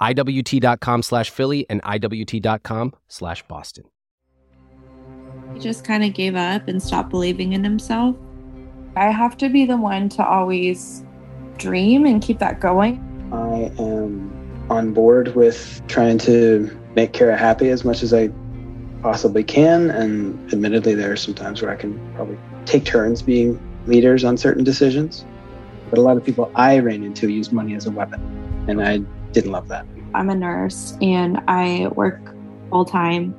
iwt.com/Philly and iwt.com/Boston. He just kind of gave up and stopped believing in himself. I have to be the one to always dream and keep that going. I am on board with trying to make Kara happy as much as I possibly can, and admittedly there are some times where I can probably take turns being leaders on certain decisions, but a lot of people I ran into use money as a weapon, and I didn't love that. I'm a nurse and I work full time.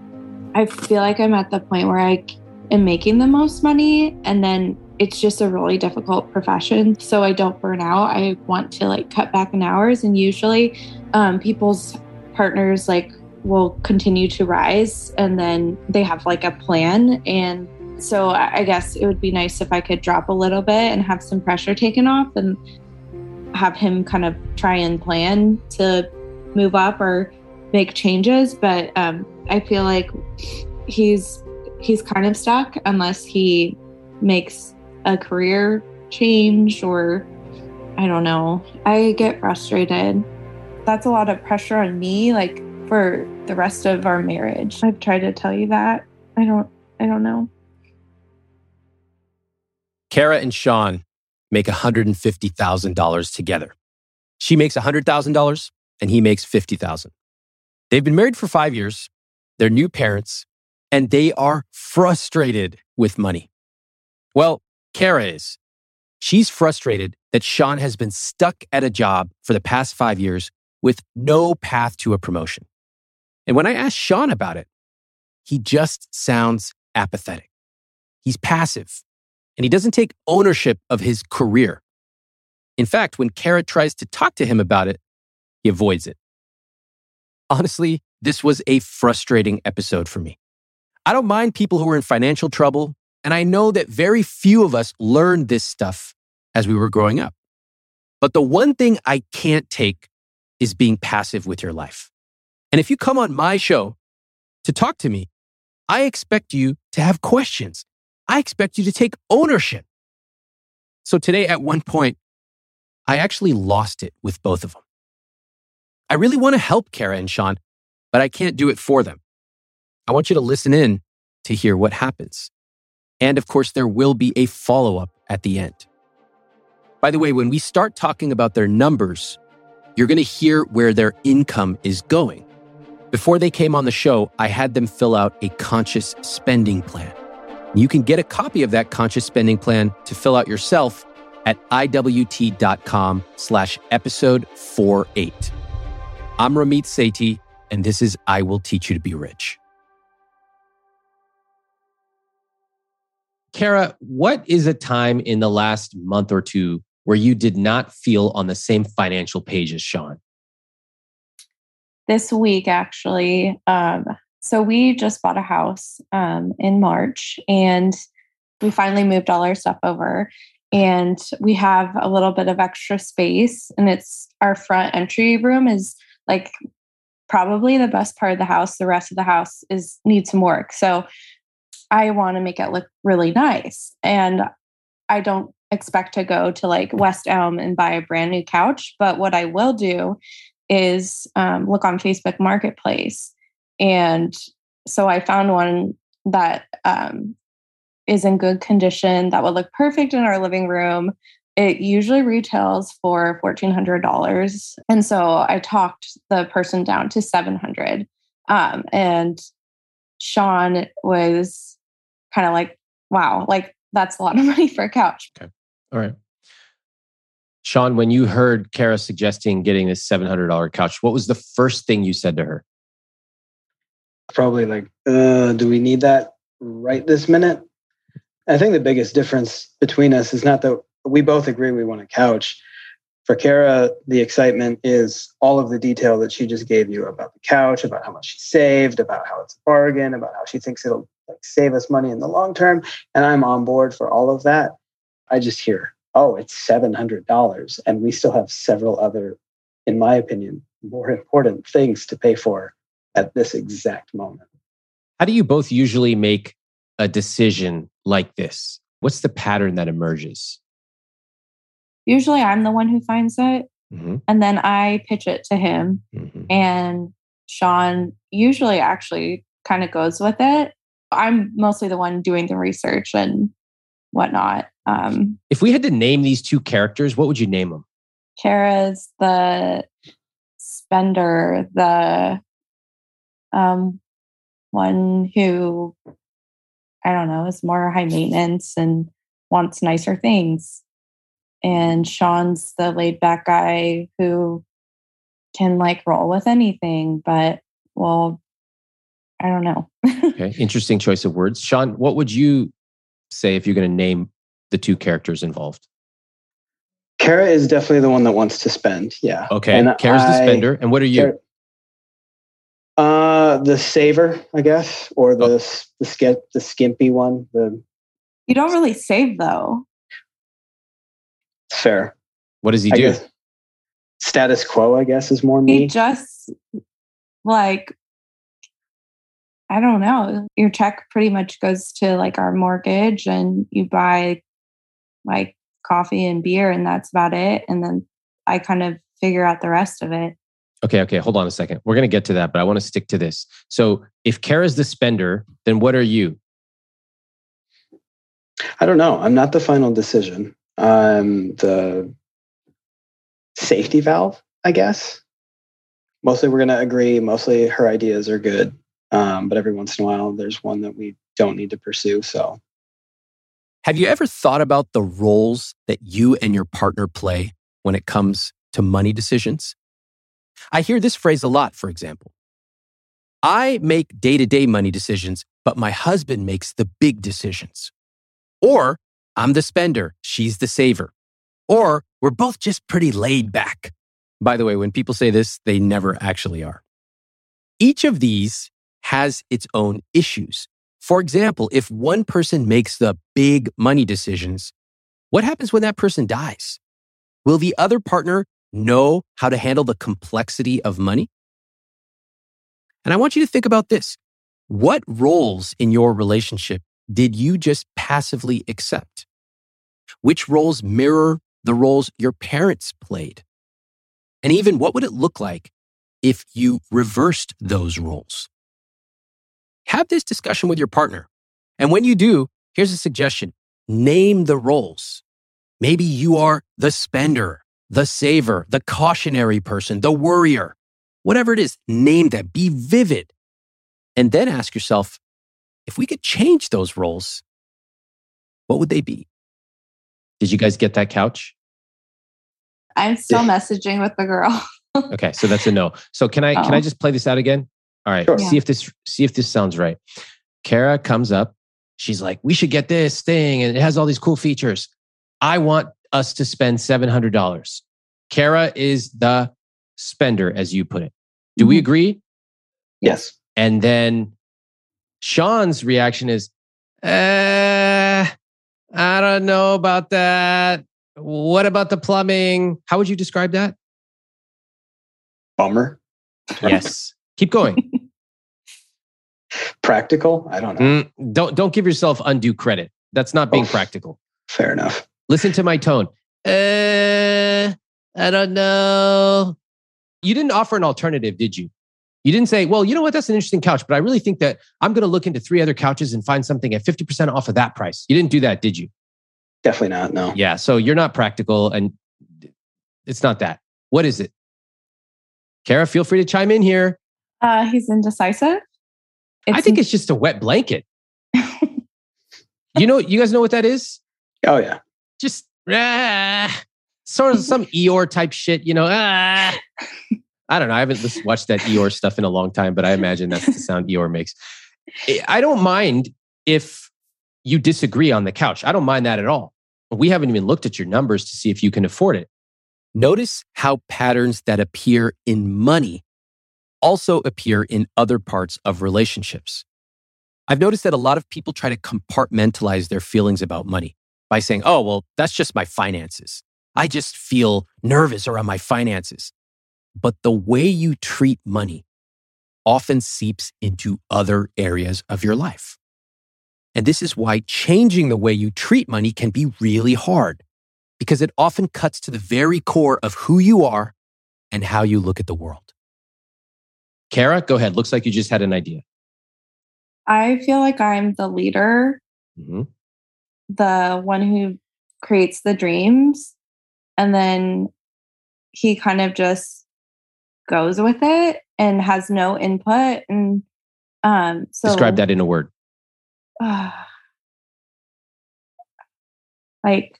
I feel like I'm at the point where I am making the most money, and then it's just a really difficult profession, so I don't burn out. I want to cut back in hours, and usually people's partners will continue to rise, and then they have a plan. And so I guess it would be nice if I could drop a little bit and have some pressure taken off and have him kind of try and plan to move up or make changes. But I feel like he's kind of stuck unless he makes a career change, or I don't know. I get frustrated. That's a lot of pressure on me, for the rest of our marriage. I've tried to tell you that. I don't know. Kara and Sean make $150,000 together. She makes $100,000 and he makes $50,000. They've been married for 5 years. They're new parents, and they are frustrated with money. Well, Kara is. She's frustrated that Sean has been stuck at a job for the past 5 years with no path to a promotion. And when I asked Sean about it, he just sounds apathetic. He's passive, and he doesn't take ownership of his career. In fact, when Kara tries to talk to him about it, he avoids it. Honestly, this was a frustrating episode for me. I don't mind people who are in financial trouble, and I know that very few of us learned this stuff as we were growing up. But the one thing I can't take is being passive with your life. And if you come on my show to talk to me, I expect you to have questions. I expect you to take ownership. So today, at one point, I actually lost it with both of them. I really want to help Kara and Sean, but I can't do it for them. I want you to listen in to hear what happens. And of course, there will be a follow-up at the end. By the way, when we start talking about their numbers, you're going to hear where their income is going. Before they came on the show, I had them fill out a conscious spending plan. You can get a copy of that conscious spending plan to fill out yourself at iwt.com/episode48. I'm Ramit Sethi, and this is I Will Teach You to Be Rich. Kara, what is a time in the last month or two where you did not feel on the same financial page as Sean? This week, actually. So we just bought a house in March, and we finally moved all our stuff over, and we have a little bit of extra space, and it's our front entry room is probably the best part of the house. The rest of the house needs some work. So I want to make it look really nice. And I don't expect to go to like West Elm and buy a brand new couch. But what I will do is look on Facebook Marketplace. And so I found one that is in good condition that would look perfect in our living room. It usually retails for $1,400. And so I talked the person down to $700. And Sean was kind of like, wow, like that's a lot of money for a couch. Okay. All right. Sean, when you heard Kara suggesting getting this $700 couch, what was the first thing you said to her? Probably like, do we need that right this minute? I think the biggest difference between us is not that we both agree we want a couch. For Kara, the excitement is all of the detail that she just gave you about the couch, about how much she saved, about how it's a bargain, about how she thinks it'll like save us money in the long term. And I'm on board for all of that. I just hear, oh, it's $700. And we still have several other, in my opinion, more important things to pay for at this exact moment. How do you both usually make a decision like this? What's the pattern that emerges? Usually I'm the one who finds it. Mm-hmm. And then I pitch it to him. Mm-hmm. And Sean usually actually kind of goes with it. I'm mostly the one doing the research and whatnot. If we had to name these two characters, what would you name them? Kara's the spender, the one who, I don't know, is more high maintenance and wants nicer things. And Sean's the laid back guy who can like roll with anything, but well, I don't know. Okay. Interesting choice of words. Sean, what would you say if you're going to name the two characters involved? Kara is definitely the one that wants to spend. Yeah. Okay. And Kara's the spender. And what are you? The saver, I guess, or the skimpy one. You don't really save though. Fair. What does he do? Status quo, I guess, is more me. He just like, I don't know. Your check pretty much goes to like our mortgage and you buy like coffee and beer and that's about it. And then I kind of figure out the rest of it. Okay. Hold on a second. We're going to get to that, but I want to stick to this. So if Kara's the spender, then what are you? I don't know. I'm not the final decision. The safety valve, I guess. Mostly we're going to agree. Mostly her ideas are good. But every once in a while, there's one that we don't need to pursue. So, have you ever thought about the roles that you and your partner play when it comes to money decisions? I hear this phrase a lot, for example. I make day-to-day money decisions, but my husband makes the big decisions. Or, I'm the spender, she's the saver. Or we're both just pretty laid back. By the way, when people say this, they never actually are. Each of these has its own issues. For example, if one person makes the big money decisions, what happens when that person dies? Will the other partner know how to handle the complexity of money? And I want you to think about this. What roles in your relationship did you just passively accept? Which roles mirror the roles your parents played? And even what would it look like if you reversed those roles? Have this discussion with your partner. And when you do, here's a suggestion. Name the roles. Maybe you are the spender, the saver, the cautionary person, the worrier. Whatever it is, name that. Be vivid. And then ask yourself, if we could change those roles, what would they be? Did you guys get that couch? I'm still messaging with the girl. Okay, so that's a no. So can I just play this out again? All right, sure. Yeah. See if this sounds right. Kara comes up. She's like, we should get this thing and it has all these cool features. I want us to spend $700. Kara is the spender, as you put it. Do we agree? Yes. And then Sean's reaction is, I don't know about that. What about the plumbing? How would you describe that? Bummer. Yes. Keep going. Practical? I don't know. Don't give yourself undue credit. That's not being practical. Fair enough. Listen to my tone. I don't know. You didn't offer an alternative, did you? You didn't say, well, you know what? That's an interesting couch, but I really think that I'm going to look into 3 other couches and find something at 50% off of that price. You didn't do that, did you? Definitely not, no. Yeah, so you're not practical and it's not that. What is it? Kara, feel free to chime in here. He's indecisive. I think it's just a wet blanket. You guys know what that is? Oh, yeah. Just sort of some Eeyore type shit, I don't know. I haven't watched that Eeyore stuff in a long time, but I imagine that's the sound Eeyore makes. I don't mind if you disagree on the couch. I don't mind that at all. We haven't even looked at your numbers to see if you can afford it. Notice how patterns that appear in money also appear in other parts of relationships. I've noticed that a lot of people try to compartmentalize their feelings about money by saying, oh, well, that's just my finances. I just feel nervous around my finances. But the way you treat money often seeps into other areas of your life. And this is why changing the way you treat money can be really hard, because it often cuts to the very core of who you are and how you look at the world. Kara, go ahead. Looks like you just had an idea. I feel like I'm the leader, the one who creates the dreams, and then he kind of just goes with it and has no input. And so describe that in a word. Like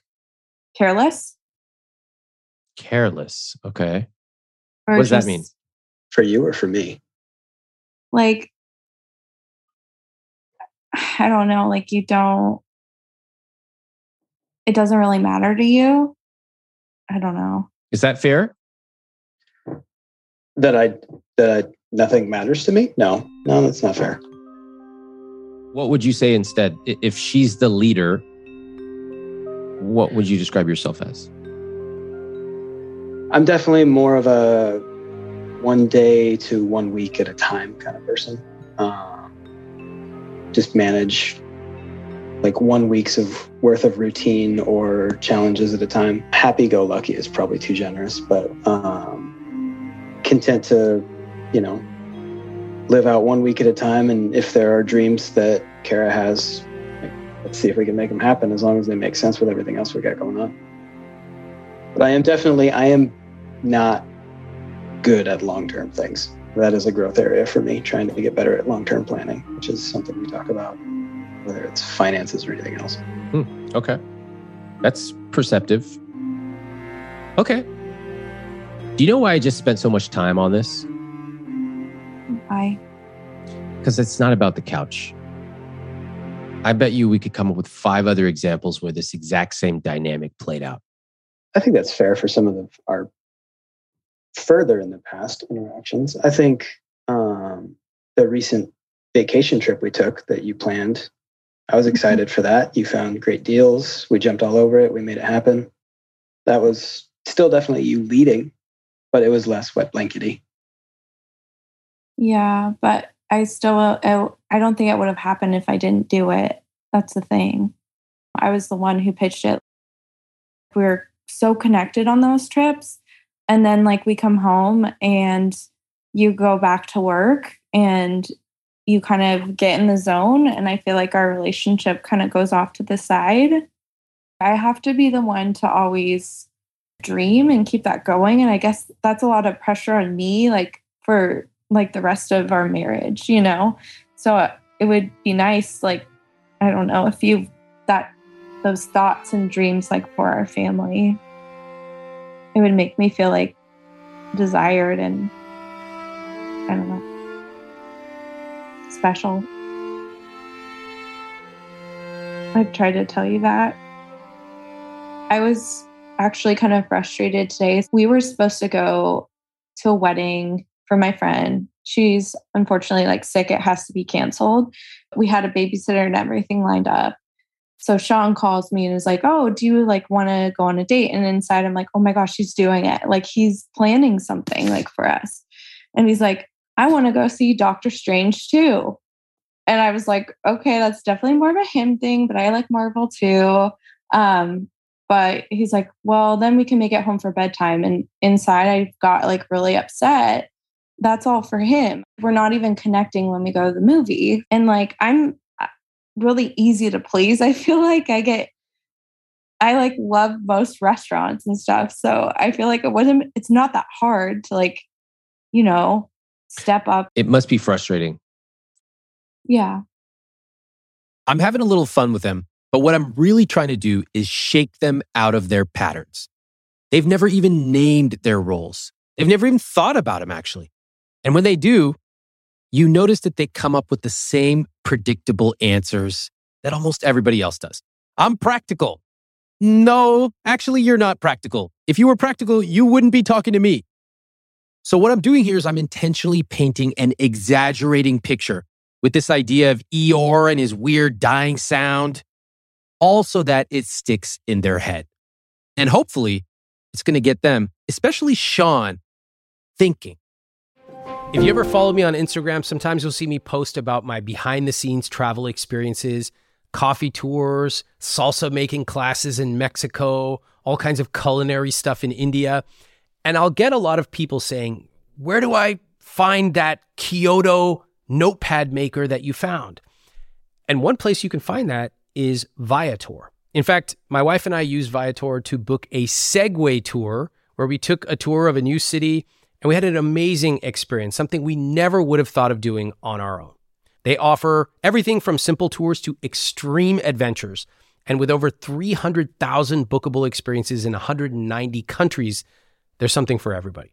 careless. Careless. Okay. Or what does that mean? For you or for me? Like, I don't know. Like it doesn't really matter to you. I don't know. Is that fair? That nothing matters to me? No, that's not fair. What would you say instead? If she's the leader, what would you describe yourself as? I'm definitely more of a 1 day to 1 week at a time kind of person. Just manage like 1 week's of worth of routine or challenges at a time. Happy-go-lucky is probably too generous, but content to, live out 1 week at a time. And if there are dreams that Kara has, let's see if we can make them happen, as long as they make sense with everything else we got going on. But I am not good at long-term things. That is a growth area for me, trying to get better at long-term planning, which is something we talk about, whether it's finances or anything else. Okay. That's perceptive. Okay. Do you know why I just spent so much time on this? Why? Because it's not about the couch. I bet you we could come up with 5 other examples where this exact same dynamic played out. I think that's fair for some of our further in the past interactions. I think the recent vacation trip we took that you planned, I was excited for that. You found great deals. We jumped all over it. We made it happen. That was still definitely you leading, but it was less wet blankety. Yeah, but I don't think it would have happened if I didn't do it. That's the thing. I was the one who pitched it. We were so connected on those trips. And then we come home and you go back to work and you kind of get in the zone, and I feel like our relationship kind of goes off to the side. I have to be the one to always dream and keep that going, and I guess that's a lot of pressure on me, for the rest of our marriage, So it would be nice, I don't know, if you those thoughts and dreams for our family, it would make me feel desired and I don't know. Special. I've tried to tell you that. I was actually kind of frustrated today. We were supposed to go to a wedding for my friend. She's unfortunately sick. It has to be canceled. We had a babysitter and everything lined up. So Sean calls me and is like, oh, do you want to go on a date? And inside I'm like, oh my gosh, he's doing it. He's planning something for us. And he's like, I want to go see Doctor Strange too. And I was like, okay, that's definitely more of a him thing, but I like Marvel too. But he's like, well, then we can make it home for bedtime. And inside I got like really upset. That's all for him. We're not even connecting when we go to the movie. And like, I'm really easy to please. I feel like I like love most restaurants and stuff. So I feel like it's not that hard to like, you know, step up. It must be frustrating. Yeah. I'm having a little fun with them, but what I'm really trying to do is shake them out of their patterns. They've never even named their roles. They've never even thought about them, actually. And when they do, you notice that they come up with the same predictable answers that almost everybody else does. I'm practical. No, actually, you're not practical. If you were practical, you wouldn't be talking to me. So what I'm doing here is I'm intentionally painting an exaggerating picture with this idea of Eeyore and his weird dying sound, all so that it sticks in their head. And hopefully, it's going to get them, especially Sean, thinking. If you ever follow me on Instagram, sometimes you'll see me post about my behind-the-scenes travel experiences, coffee tours, salsa-making classes in Mexico, all kinds of culinary stuff in India. And I'll get a lot of people saying, where do I find that Kyoto notepad maker that you found? And one place you can find that is Viator. In fact, my wife and I used Viator to book a Segway tour where we took a tour of a new city and we had an amazing experience, something we never would have thought of doing on our own. They offer everything from simple tours to extreme adventures. And with over 300,000 bookable experiences in 190 countries, there's something for everybody.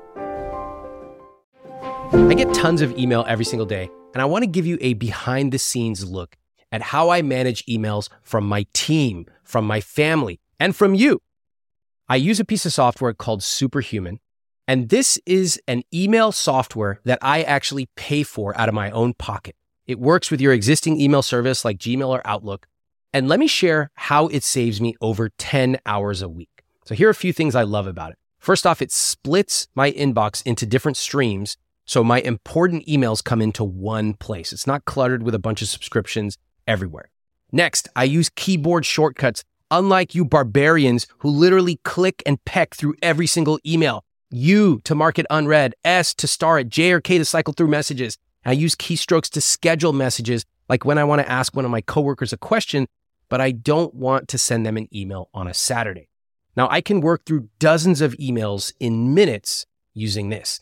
I get tons of email every single day, and I want to give you a behind-the-scenes look at how I manage emails from my team, from my family, and from you. I use a piece of software called Superhuman, and this is an email software that I actually pay for out of my own pocket. It works with your existing email service like Gmail or Outlook, and let me share how it saves me over 10 hours a week. So here are a few things I love about it. First off, it splits my inbox into different streams, so my important emails come into one place. It's not cluttered with a bunch of subscriptions everywhere. Next, I use keyboard shortcuts, unlike you barbarians who literally click and peck through every single email. U to mark it unread, S to star it, J or K to cycle through messages. I use keystrokes to schedule messages, like when I want to ask one of my coworkers a question, but I don't want to send them an email on a Saturday. Now, I can work through dozens of emails in minutes using this.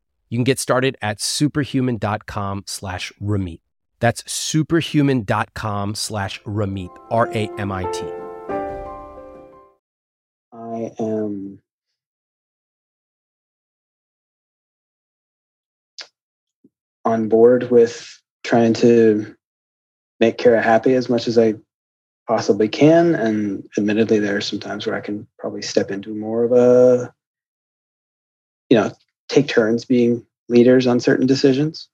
You can get started at superhuman.com/Ramit. That's superhuman.com/Ramit, R-A-M-I-T. I am on board with trying to make Kara happy as much as I possibly can. And admittedly, there are some times where I can probably step into more of a, take turns being leaders on certain decisions.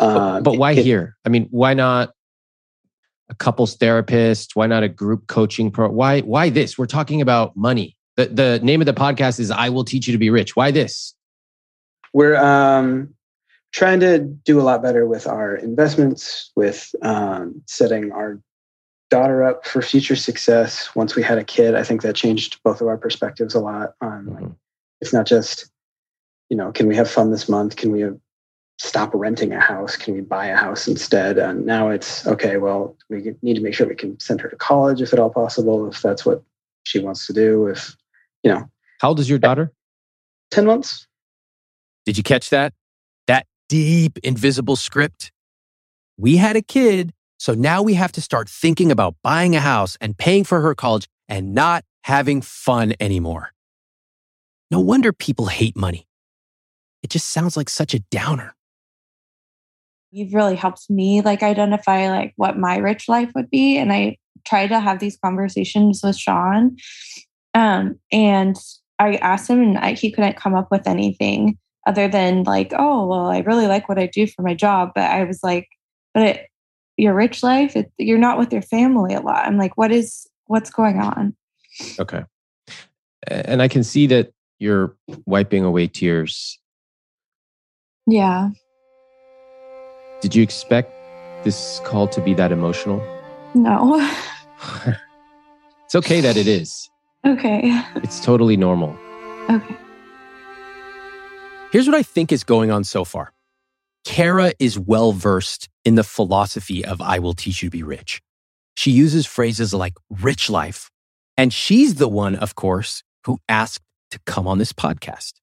But why here? I mean, why not a couples therapist? Why not a group coaching program? Why this? We're talking about money. The name of the podcast is I Will Teach You to Be Rich. Why this? We're trying to do a lot better with our investments, with setting our daughter up for future success. Once we had a kid, I think that changed both of our perspectives a lot on, like, it's not just, can we have fun this month? Can we have stop renting a house? Can we buy a house instead? And now it's, okay, well, we need to make sure we can send her to college if at all possible, if that's what she wants to do. If, you know. How old is your daughter? 10 months. Did you catch that? That deep, invisible script? We had a kid, so now we have to start thinking about buying a house and paying for her college and not having fun anymore. No wonder people hate money. It just sounds like such a downer. You've really helped me identify what my rich life would be. And I try to have these conversations with Sean. And I asked him and he couldn't come up with anything other than oh, well, I really like what I do for my job. But I was like, but your rich life, you're not with your family a lot. I'm like, what's going on? Okay. And I can see that you're wiping away tears. Yeah. Did you expect this call to be that emotional? No. It's okay that it is. Okay. It's totally normal. Okay. Here's what I think is going on so far. Kara is well-versed in the philosophy of I will teach you to be rich. She uses phrases like rich life. And she's the one, of course, who asked to come on this podcast.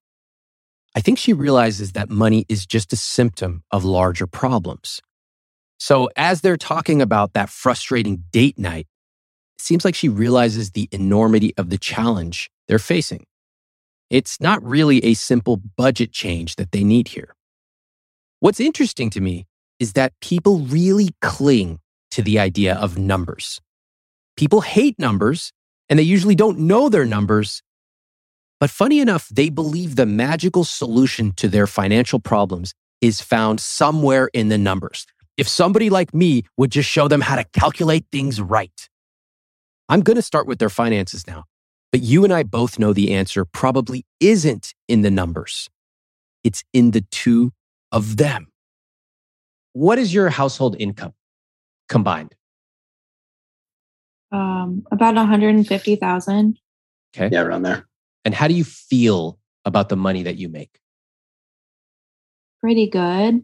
I think she realizes that money is just a symptom of larger problems. So as they're talking about that frustrating date night, it seems like she realizes the enormity of the challenge they're facing. It's not really a simple budget change that they need here. What's interesting to me is that people really cling to the idea of numbers. People hate numbers, and they usually don't know their numbers. But funny enough, they believe the magical solution to their financial problems is found somewhere in the numbers. If somebody like me would just show them how to calculate things right. I'm going to start with their finances now, but you and I both know the answer probably isn't in the numbers. It's in the two of them. What is your household income combined? About $150,000. Okay. Yeah, around there. And how do you feel about the money that you make? Pretty good.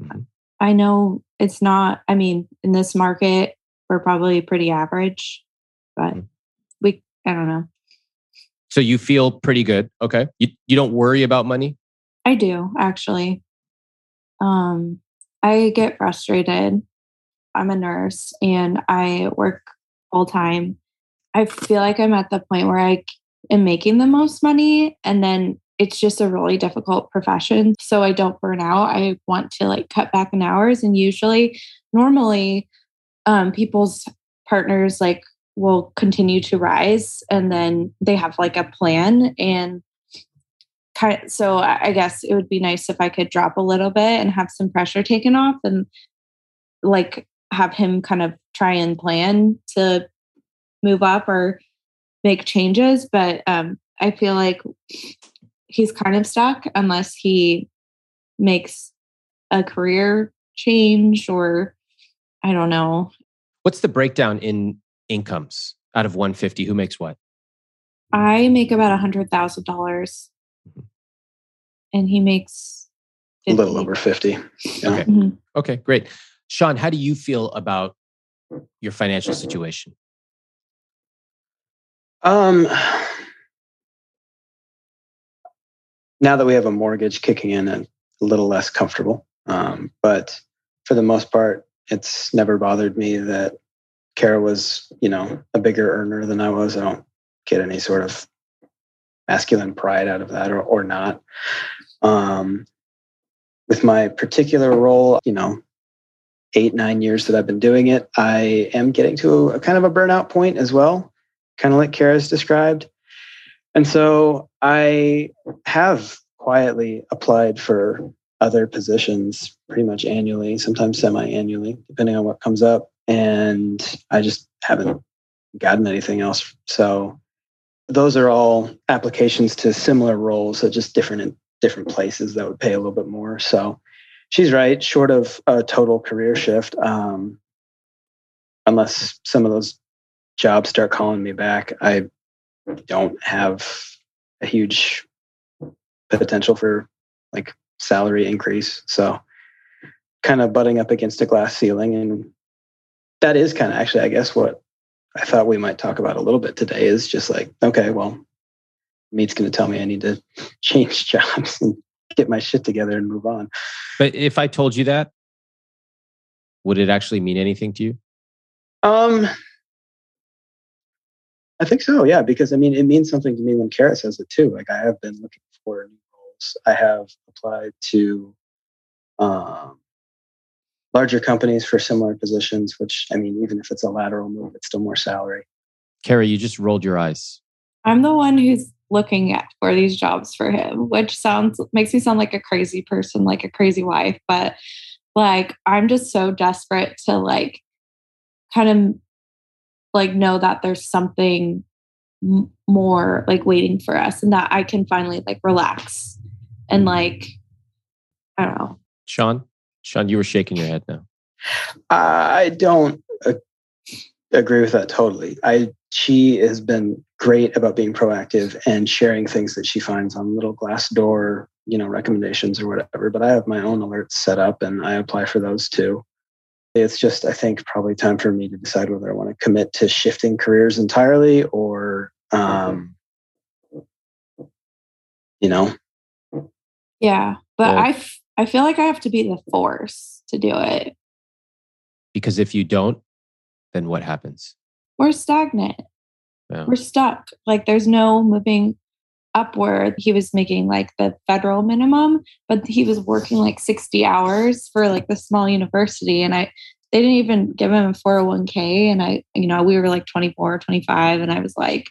Mm-hmm. I know it's not, in this market, we're probably pretty average, but I don't know. So you feel pretty good. Okay. You don't worry about money? I do, actually. I get frustrated. I'm a nurse and I work full time. I feel like I'm at the point where and making the most money. And then it's just a really difficult profession. So I don't burn out. I want to cut back in hours. And normally, people's partners will continue to rise and then they have a plan. And so I guess it would be nice if I could drop a little bit and have some pressure taken off and have him kind of try and plan to move up or make changes, but I feel like he's kind of stuck unless he makes a career change or I don't know. What's the breakdown in incomes out of 150? Who makes what? I make about $100,000 and he makes 50. A little over 50. Yeah. Okay. Mm-hmm. Okay, great. Sean, how do you feel about your financial situation? Now that we have a mortgage kicking in, I'm a little less comfortable. But for the most part, it's never bothered me that Kara was, a bigger earner than I was. I don't get any sort of masculine pride out of that or not. With my particular role, 8-9 years that I've been doing it, I am getting to a kind of a burnout point as well. Kind of like Kara's described. And so I have quietly applied for other positions pretty much annually, sometimes semi-annually, depending on what comes up. And I just haven't gotten anything else. So those are all applications to similar roles, at just different places that would pay a little bit more. So she's right, short of a total career shift, unless some of those jobs start calling me back. I don't have a huge potential for salary increase. So kind of butting up against a glass ceiling. And that is kind of actually, I guess, what I thought we might talk about a little bit today is just like, okay, well, Meet's going to tell me I need to change jobs and get my shit together and move on. But if I told you that, would it actually mean anything to you? I think so. Yeah. Because I mean, it means something to me when Kara says it too. Like I have been looking for new roles. I have applied to, larger companies for similar positions, which, I mean, even if it's a lateral move, it's still more salary. Kara, you just rolled your eyes. I'm the one who's looking for these jobs for him, which makes me sound like a crazy person, like a crazy wife. But like, I'm just so desperate to like, kind of like know that there's something more like waiting for us and that I can finally like relax and like, I don't know. Sean, you were shaking your head now. I don't agree with that totally. She has been great about being proactive and sharing things that she finds on little Glassdoor, recommendations or whatever. But I have my own alerts set up and I apply for those too. It's just, I think, probably time for me to decide whether I want to commit to shifting careers entirely or, Yeah, but well, I feel like I have to be the force to do it. Because if you don't, then what happens? We're stagnant. Yeah. We're stuck. Like there's no moving upward. He was making like the federal minimum, but he was working like 60 hours for like the small university. And they didn't even give him a 401k. And we were like 24, 25. And I was like,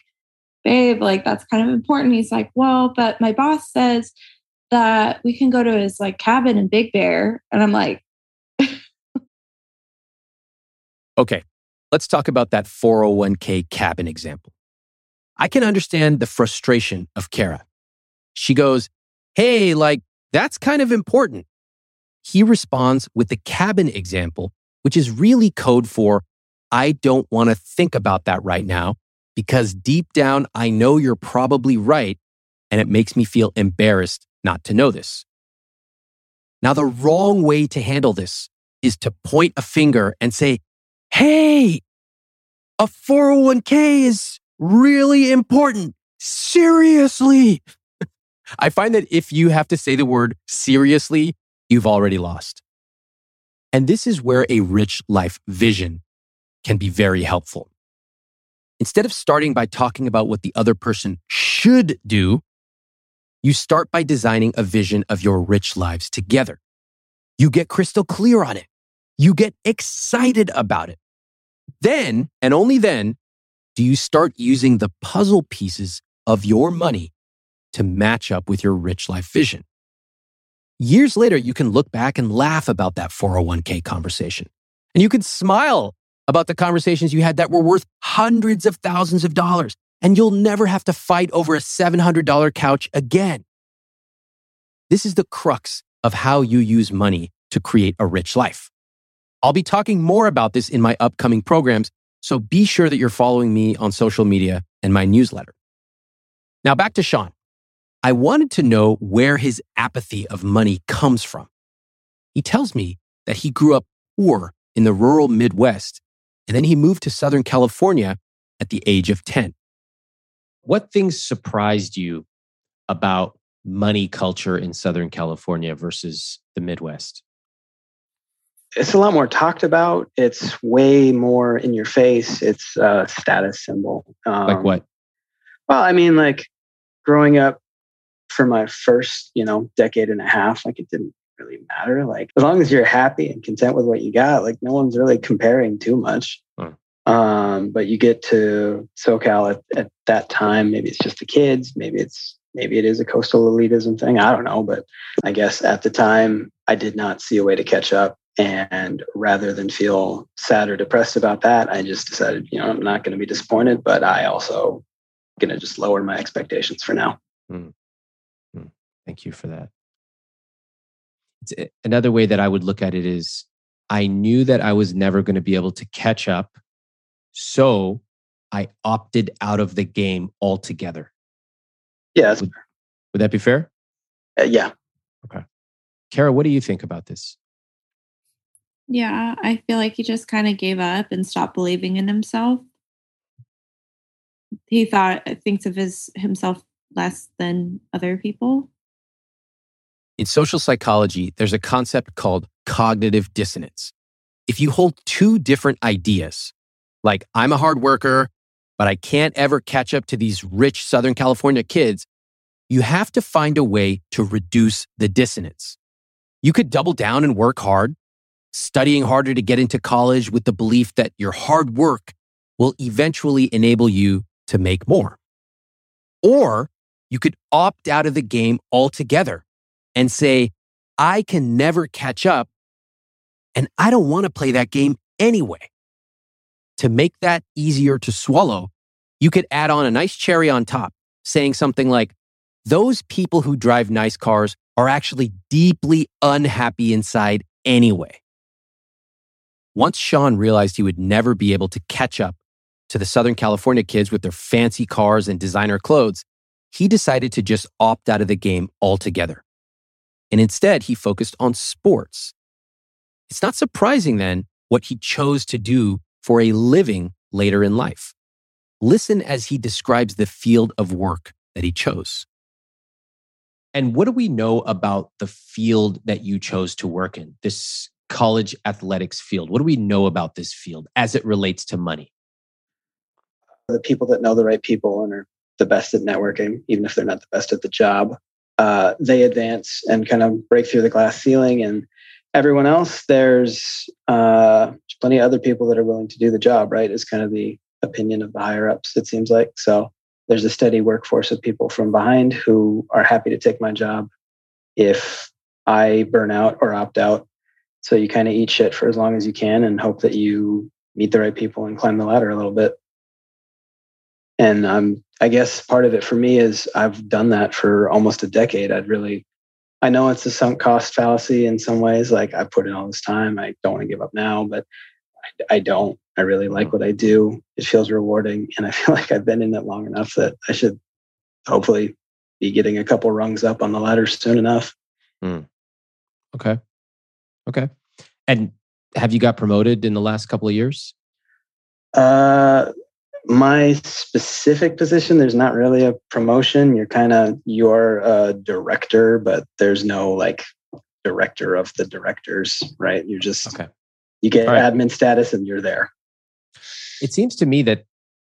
babe, like that's kind of important. He's like, well, but my boss says that we can go to his like cabin in Big Bear. And I'm like, okay, let's talk about that 401k cabin example. I can understand the frustration of Kara. She goes, hey, like, that's kind of important. He responds with the cabin example, which is really code for, I don't want to think about that right now because deep down, I know you're probably right and it makes me feel embarrassed not to know this. Now, the wrong way to handle this is to point a finger and say, hey, a 401k is really important. Seriously. I find that if you have to say the word seriously, you've already lost. And this is where a rich life vision can be very helpful. Instead of starting by talking about what the other person should do, you start by designing a vision of your rich lives together. You get crystal clear on it. You get excited about it. Then, and only then, do you start using the puzzle pieces of your money to match up with your rich life vision. Years later, you can look back and laugh about that 401k conversation. And you can smile about the conversations you had that were worth hundreds of thousands of dollars. And you'll never have to fight over a $700 couch again. This is the crux of how you use money to create a rich life. I'll be talking more about this in my upcoming programs, so be sure that you're following me on social media and my newsletter. Now back to Sean. I wanted to know where his apathy of money comes from. He tells me that he grew up poor in the rural Midwest, and then he moved to Southern California at the age of 10. What things surprised you about money culture in Southern California versus the Midwest? It's a lot more talked about. It's way more in your face. It's a status symbol. Like what? Well, I mean, like growing up for my first, decade and a half, like it didn't really matter. Like as long as you're happy and content with what you got, like no one's really comparing too much. But you get to SoCal at that time, maybe it's just the kids, maybe it is a coastal elitism thing. I don't know, but I guess at the time I did not see a way to catch up. And rather than feel sad or depressed about that, I just decided, I'm not going to be disappointed, but I also going to just lower my expectations for now. Thank you for that. Another way that I would look at it is I knew that I was never going to be able to catch up. So I opted out of the game altogether. Yeah. Would that be fair? Yeah. Okay. Kara, what do you think about this? Yeah, I feel like he just kind of gave up and stopped believing in himself. He thinks of himself less than other people. In social psychology, there's a concept called cognitive dissonance. If you hold two different ideas, like I'm a hard worker, but I can't ever catch up to these rich Southern California kids, you have to find a way to reduce the dissonance. You could double down and work hard, studying harder to get into college with the belief that your hard work will eventually enable you to make more. Or you could opt out of the game altogether and say, I can never catch up and I don't want to play that game anyway. To make that easier to swallow, you could add on a nice cherry on top, saying something like, those people who drive nice cars are actually deeply unhappy inside anyway. Once Sean realized he would never be able to catch up to the Southern California kids with their fancy cars and designer clothes, he decided to just opt out of the game altogether. And instead, he focused on sports. It's not surprising then what he chose to do for a living later in life. Listen as he describes the field of work that he chose. And what do we know about the field that you chose to work in, this college athletics field? What do we know about this field as it relates to money? The people that know the right people and are the best at networking, even if they're not the best at the job, they advance and kind of break through the glass ceiling. And everyone else, there's plenty of other people that are willing to do the job, right? It's kind of the opinion of the higher ups, it seems like. So there's a steady workforce of people from behind who are happy to take my job if I burn out or opt out. So you kind of eat shit for as long as you can and hope that you meet the right people and climb the ladder a little bit. And I guess part of it for me is I've done that for almost a decade. I know it's a sunk cost fallacy in some ways. Like, I put in all this time. I don't want to give up now, but I don't. I really like what I do. It feels rewarding. And I feel like I've been in it long enough that I should hopefully be getting a couple rungs up on the ladder soon enough. Mm. Okay. And have you got promoted in the last couple of years? My specific position, there's not really a promotion. You're a director, but there's no like director of the directors, right? You're just, You get admin status and you're there. It seems to me that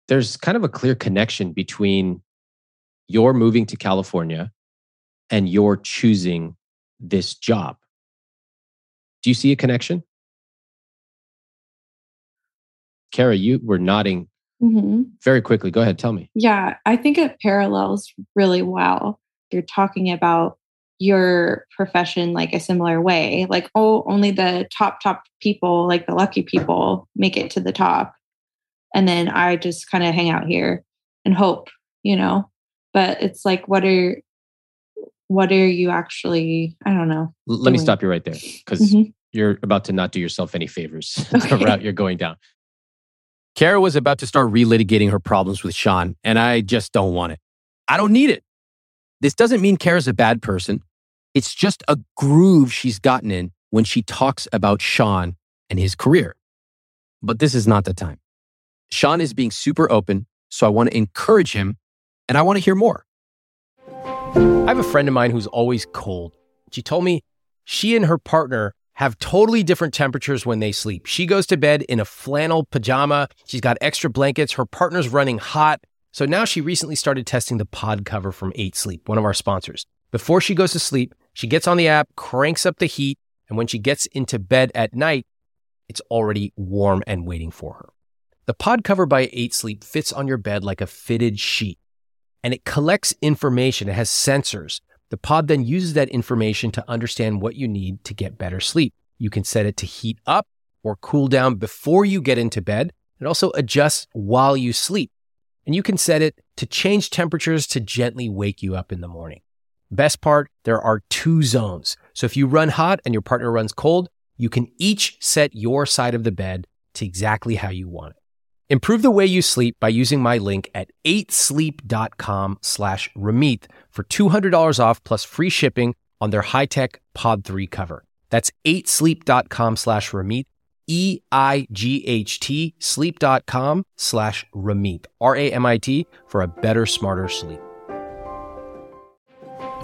there's kind of a clear connection between your moving to California and your choosing this job. Do you see a connection? Kara, you were nodding. Mm-hmm. Very quickly, go ahead, tell me. Yeah, I think it parallels really well. You're talking about your profession like a similar way. Like, only the top people, like the lucky people, make it to the top. And then I just kind of hang out here and hope, But it's like, what are you actually, I don't know. Let me stop you right there because you're about to not do yourself any favors the route you're going down. Kara was about to start relitigating her problems with Sean, and I just don't want it. I don't need it. This doesn't mean Kara's a bad person. It's just a groove she's gotten in when she talks about Sean and his career. But this is not the time. Sean is being super open, so I want to encourage him, and I want to hear more. I have a friend of mine who's always cold. She told me she and her partner have totally different temperatures when they sleep. She goes to bed in a flannel pajama. She's got extra blankets. Her partner's running hot. So now she recently started testing the pod cover from 8 Sleep, one of our sponsors. Before she goes to sleep, she gets on the app, cranks up the heat, and when she gets into bed at night, it's already warm and waiting for her. The pod cover by 8 Sleep fits on your bed like a fitted sheet, and it collects information. It has sensors. The pod then uses that information to understand what you need to get better sleep. You can set it to heat up or cool down before you get into bed. It also adjusts while you sleep. And you can set it to change temperatures to gently wake you up in the morning. Best part, there are 2 zones. So if you run hot and your partner runs cold, you can each set your side of the bed to exactly how you want it. Improve the way you sleep by using my link at 8sleep.com/Ramit for $200 off plus free shipping on their high-tech Pod 3 cover. That's 8sleep.com/Ramit, EIGHT, sleep.com/Ramit, RAMIT, for a better, smarter sleep. A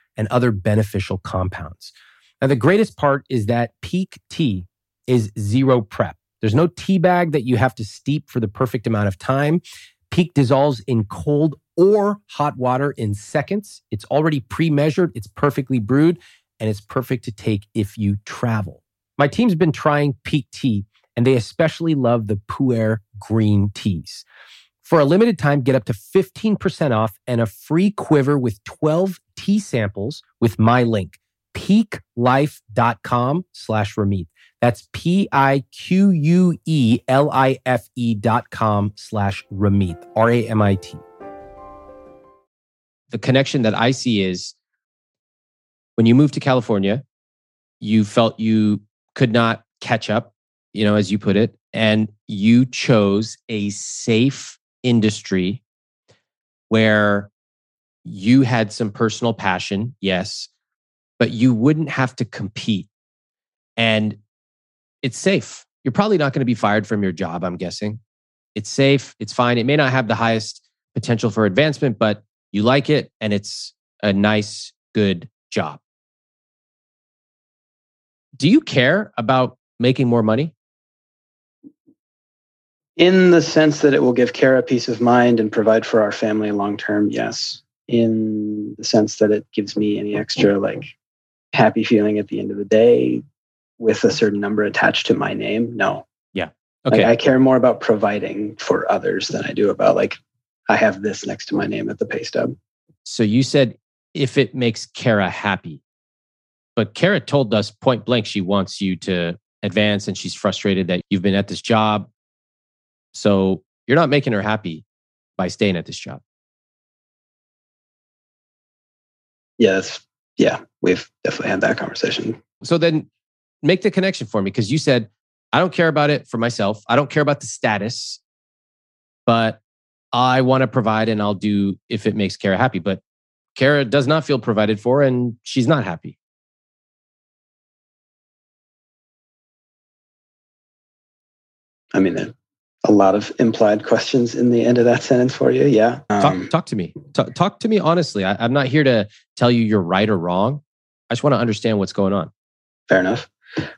and other beneficial compounds. Now, the greatest part is that Peak Tea is zero prep. There's no tea bag that you have to steep for the perfect amount of time. Peak dissolves in cold or hot water in seconds. It's already pre-measured, it's perfectly brewed, and it's perfect to take if you travel. My team's been trying Peak Tea, and they especially love the Pu'er green teas. For a limited time, get up to 15% off and a free quiver with 12 tea samples with my link, peaklife.com/Ramit. That's PIQUELIFE.com/Ramit, RAMIT. The connection that I see is when you moved to California, you felt you could not catch up, as you put it, and you chose a safe industry where you had some personal passion, yes, but you wouldn't have to compete. And it's safe. You're probably not going to be fired from your job, I'm guessing. It's safe. It's fine. It may not have the highest potential for advancement, but you like it and it's a nice, good job. Do you care about making more money? In the sense that it will give Kara peace of mind and provide for our family long-term, yes. In the sense that it gives me any extra happy feeling at the end of the day with a certain number attached to my name, no. Yeah. Okay. I care more about providing for others than I do about I have this next to my name at the pay stub. So you said if it makes Kara happy, but Kara told us point blank she wants you to advance and she's frustrated that you've been at this job. So you're not making her happy by staying at this job. Yes. Yeah. We've definitely had that conversation. So then make the connection for me, because you said, I don't care about it for myself. I don't care about the status, but I want to provide and I'll do if it makes Kara happy. But Kara does not feel provided for and she's not happy. I mean, a lot of implied questions in the end of that sentence for you. Yeah. Talk to me. Talk to me honestly. I'm not here to tell you you're right or wrong. I just want to understand what's going on. Fair enough.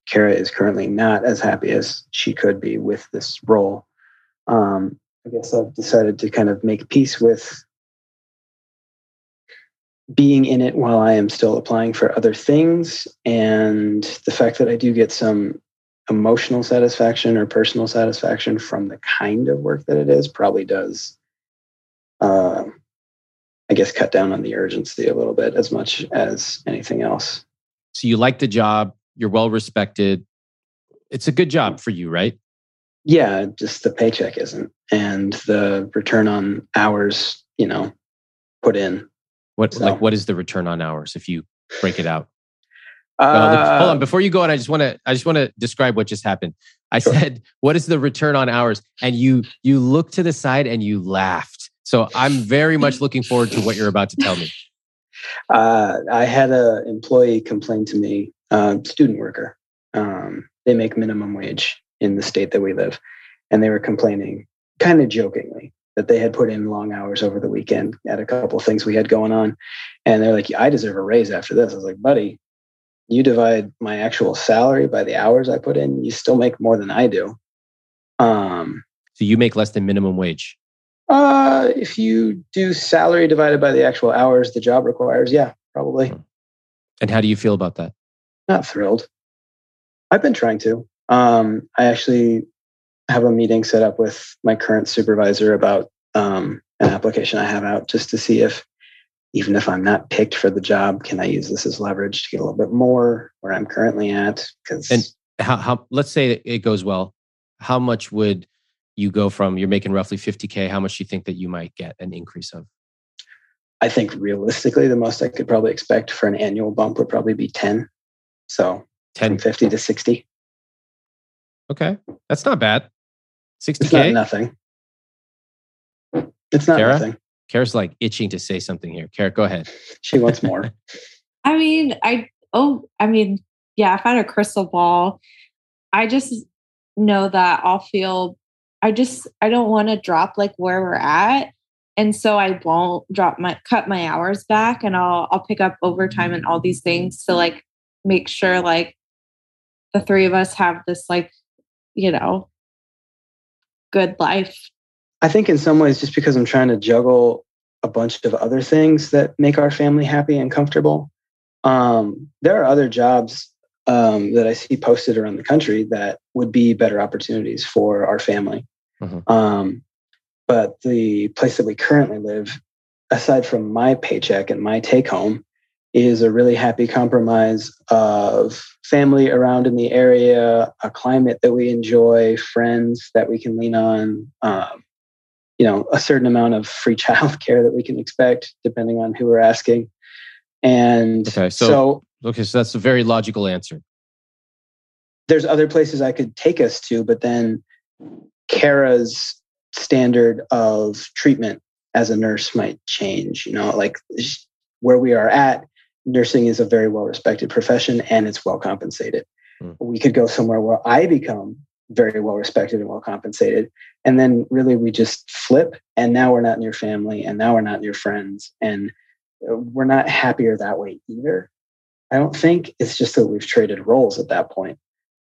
Kara is currently not as happy as she could be with this role. I guess I've decided to kind of make peace with being in it while I am still applying for other things. And the fact that I do get some emotional satisfaction or personal satisfaction from the kind of work that it is probably does, cut down on the urgency a little bit as much as anything else. So you like the job, you're well-respected. It's a good job for you, right? Yeah, just the paycheck isn't. And the return on hours, put in. What is the return on hours if you break it out? Hold on. Before you go on, I just want to describe what just happened. I said, "What is the return on hours?" And you looked to the side and you laughed. So I'm very much looking forward to what you're about to tell me. I had an employee complain to me, student worker. They make minimum wage in the state that we live, and they were complaining, kind of jokingly, that they had put in long hours over the weekend at a couple of things we had going on, and they're like, "I deserve a raise after this." I was like, "Buddy, you divide my actual salary by the hours I put in, you still make more than I do." So you make less than minimum wage. If you do salary divided by the actual hours the job requires, yeah, probably. And how do you feel about that? Not thrilled. I've been trying to. I actually have a meeting set up with my current supervisor about an application I have out just to see if, even if I'm not picked for the job, can I use this as leverage to get a little bit more where I'm currently at? And how, let's say it goes well, how much would you go from, you're making roughly 50K, how much do you think that you might get an increase of? I think realistically, the most I could probably expect for an annual bump would probably be 10. So 10. From 50 to 60. Okay. That's not bad. 60K. It's not nothing. It's not Kara? Nothing. Kara's like itching to say something here. Kara, go ahead. She wants more. I mean, yeah, if I had a crystal ball, I just know that I'll feel, I don't want to drop like where we're at. And so I won't cut my hours back, and I'll pick up overtime and all these things to like make sure like the three of us have this like, you know, good life. I think in some ways, just because I'm trying to juggle a bunch of other things that make our family happy and comfortable. There are other jobs that I see posted around the country that would be better opportunities for our family. Mm-hmm. But the place that we currently live, aside from my paycheck and my take home, is a really happy compromise of family around in the area, a climate that we enjoy, friends that we can lean on, you know, a certain amount of free childcare that we can expect, depending on who we're asking. And okay, so that's a very logical answer. There's other places I could take us to, but then Kara's standard of treatment as a nurse might change. You know, like where we are at, nursing is a very well-respected profession and it's well-compensated. Mm. We could go somewhere where I become very well-respected and well-compensated. And then really we just flip, and now we're not near family, and now we're not near friends. And we're not happier that way either. I don't think. It's just that we've traded roles at that point.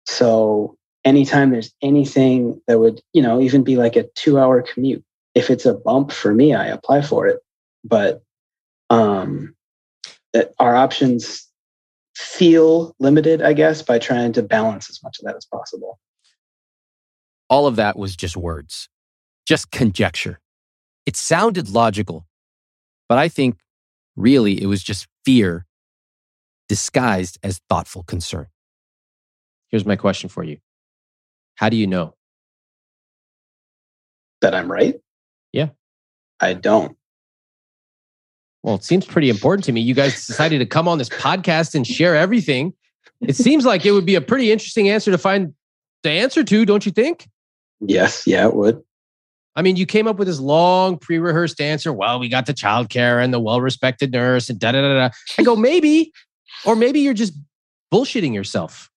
So anytime there's anything that would, you know, even be like a 2-hour commute, if it's a bump for me, I apply for it. But our options feel limited, I guess, by trying to balance as much of that as possible. All of that was just words, just conjecture. It sounded logical, but I think really it was just fear disguised as thoughtful concern. Here's my question for you. How do you know? That I'm right? Yeah. I don't. Well, it seems pretty important to me. You guys decided to come on this podcast and share everything. It seems like it would be a pretty interesting answer to find the answer to, don't you think? Yes. Yeah, it would. I mean, you came up with this long pre-rehearsed answer. Well, we got the childcare and the well-respected nurse and da-da-da-da. I go, maybe, or maybe you're just bullshitting yourself.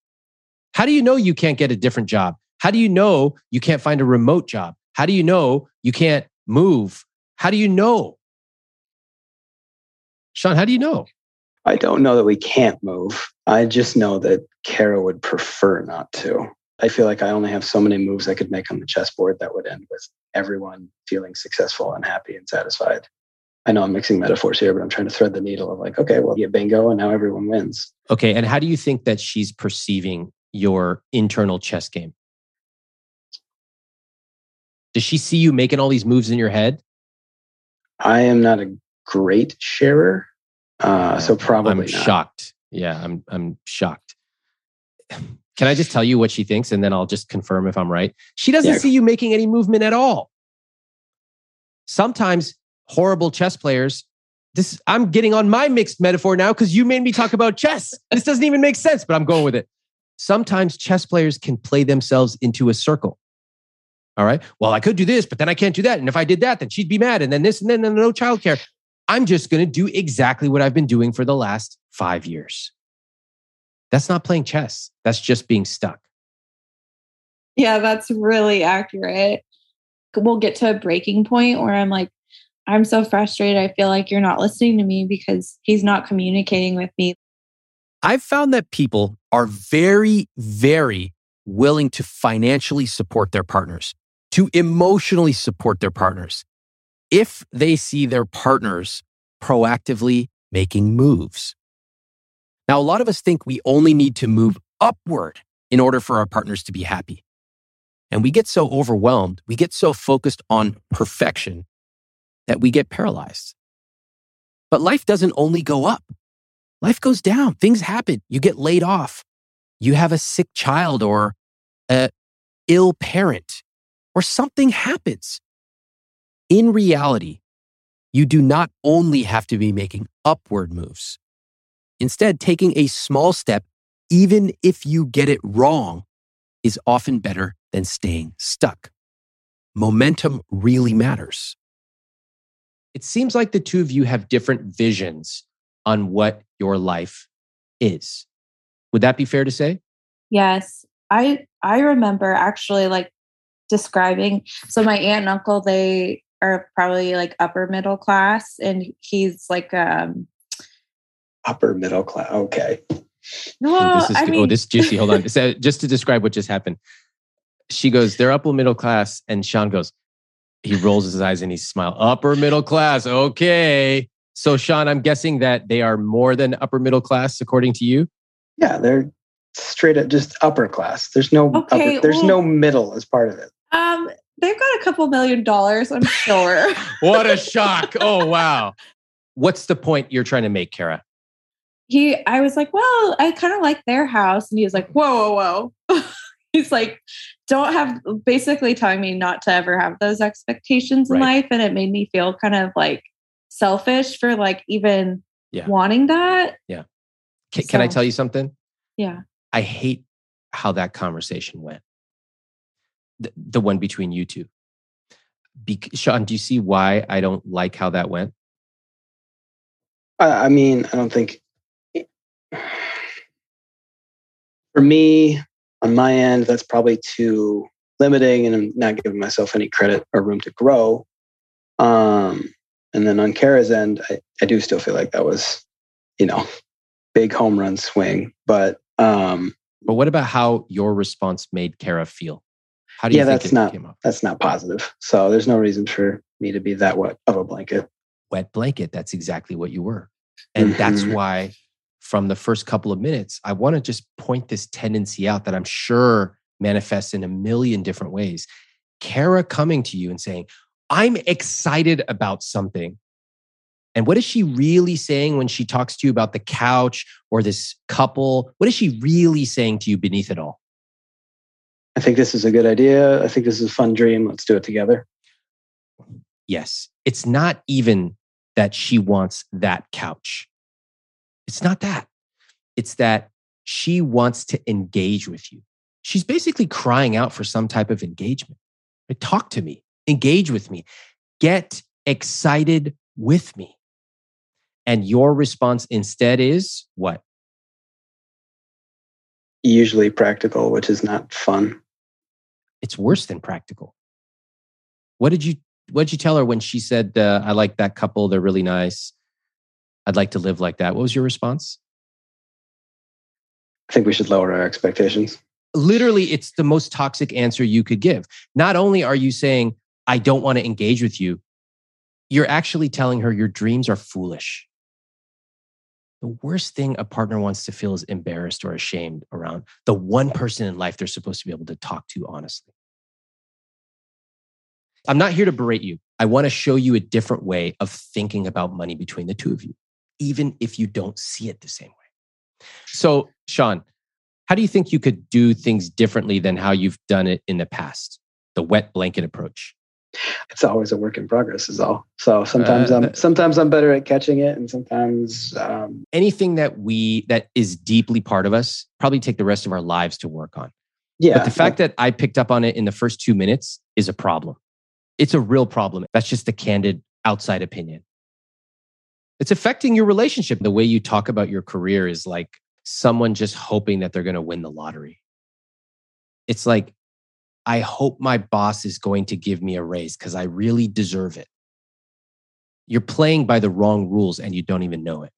How do you know you can't get a different job? How do you know you can't find a remote job? How do you know you can't move? How do you know? Sean, how do you know? I don't know that we can't move. I just know that Kara would prefer not to. I feel like I only have so many moves I could make on the chessboard that would end with everyone feeling successful and happy and satisfied. I know I'm mixing metaphors here, but I'm trying to thread the needle of like, okay, well, yeah, bingo, and now everyone wins. Okay, and how do you think that she's perceiving your internal chess game? Does she see you making all these moves in your head? I am not a great sharer, so probably I'm not. Shocked. Yeah, I'm shocked. Can I just tell you what she thinks, and then I'll just confirm if I'm right? She doesn't see you making any movement at all. Sometimes horrible chess players, I'm getting on my mixed metaphor now because you made me talk about chess. This doesn't even make sense, but I'm going with it. Sometimes chess players can play themselves into a circle. All right. Well, I could do this, but then I can't do that. And if I did that, then she'd be mad. And then this, and then no childcare. I'm just going to do exactly what I've been doing for the last 5 years. That's not playing chess. That's just being stuck. Yeah, that's really accurate. We'll get to a breaking point where I'm like, I'm so frustrated. I feel like you're not listening to me because he's not communicating with me. I've found that people are very, very willing to financially support their partners, to emotionally support their partners. if they see their partners proactively making moves. Now, a lot of us think we only need to move upward in order for our partners to be happy. And we get so overwhelmed, we get so focused on perfection that we get paralyzed. But life doesn't only go up. Life goes down. Things happen. You get laid off. You have a sick child or an ill parent or something happens. In reality, you do not only have to be making upward moves. Instead, taking a small step, even if you get it wrong, is often better than staying stuck. Momentum really matters. It seems like the two of you have different visions on what your life is. Would that be fair to say? Yes. I remember actually like describing, so my aunt and uncle, they are probably like upper middle class, and he's like upper middle class. Okay. Well, this is juicy. Hold on. So just to describe what just happened. She goes, they're upper middle class. And Sean goes, he rolls his eyes and he smiles. Upper middle class. Okay. So Sean, I'm guessing that they are more than upper middle class, according to you? Yeah, they're straight up just upper class. There's no middle as part of it. They've got a couple $1 million, I'm sure. What a shock. Oh, wow. What's the point you're trying to make, Kara? I was like, well, I kind of like their house. And he was like, whoa, whoa, whoa. He's like, basically telling me not to ever have those expectations in life. And it made me feel kind of like selfish for like even wanting that. Yeah. Can I tell you something? Yeah. I hate how that conversation went. The one between you two. Sean, do you see why I don't like how that went? I mean, I don't think... For me, on my end, that's probably too limiting, and I'm not giving myself any credit or room to grow. And then on Kara's end, I do still feel like that was, big home run swing. But what about how your response made Kara feel? How do you think it came up? That's not positive. So there's no reason for me to be that wet of a blanket. Wet blanket. That's exactly what you were. And that's why... From the first couple of minutes, I want to just point this tendency out that I'm sure manifests in a million different ways. Kara coming to you and saying, I'm excited about something. And what is she really saying when she talks to you about the couch or this couple? What is she really saying to you beneath it all? I think this is a good idea. I think this is a fun dream. Let's do it together. Yes. It's not even that she wants that couch. It's not that. It's that she wants to engage with you. She's basically crying out for some type of engagement. Like, talk to me. Engage with me. Get excited with me. And your response instead is what? Usually practical, which is not fun. It's worse than practical. What did you tell her when she said, I like that couple. They're really nice. I'd like to live like that. What was your response? I think we should lower our expectations. Literally, it's the most toxic answer you could give. Not only are you saying, I don't want to engage with you, you're actually telling her your dreams are foolish. The worst thing a partner wants to feel is embarrassed or ashamed around the one person in life they're supposed to be able to talk to honestly. I'm not here to berate you. I want to show you a different way of thinking about money between the two of you, even if you don't see it the same way. So, Sean, how do you think you could do things differently than how you've done it in the past? The wet blanket approach. It's always a work in progress is all. So sometimes I'm better at catching it, and sometimes... Anything that is deeply part of us, probably take the rest of our lives to work on. Yeah. But the fact that I picked up on it in the first 2 minutes is a problem. It's a real problem. That's just a candid outside opinion. It's affecting your relationship. The way you talk about your career is like someone just hoping that they're going to win the lottery. It's like, I hope my boss is going to give me a raise because I really deserve it. You're playing by the wrong rules and you don't even know it.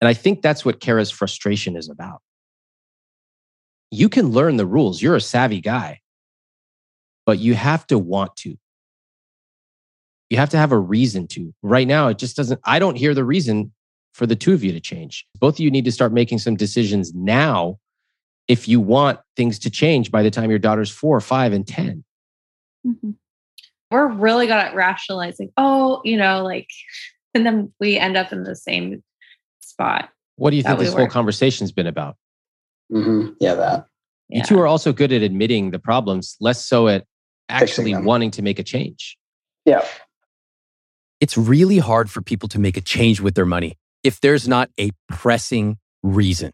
And I think that's what Kara's frustration is about. You can learn the rules. You're a savvy guy. But you have to want to. You have to have a reason to. Right now, it just doesn't, I don't hear the reason for the two of you to change. Both of you need to start making some decisions now if you want things to change by the time your daughter's 4, 5, and 10. Mm-hmm. We're really good at rationalizing, and then we end up in the same spot. What do you think this whole conversation's been about? Mm-hmm. Yeah, that. You two are also good at admitting the problems, less so at actually wanting to make a change. Yeah. It's really hard for people to make a change with their money if there's not a pressing reason.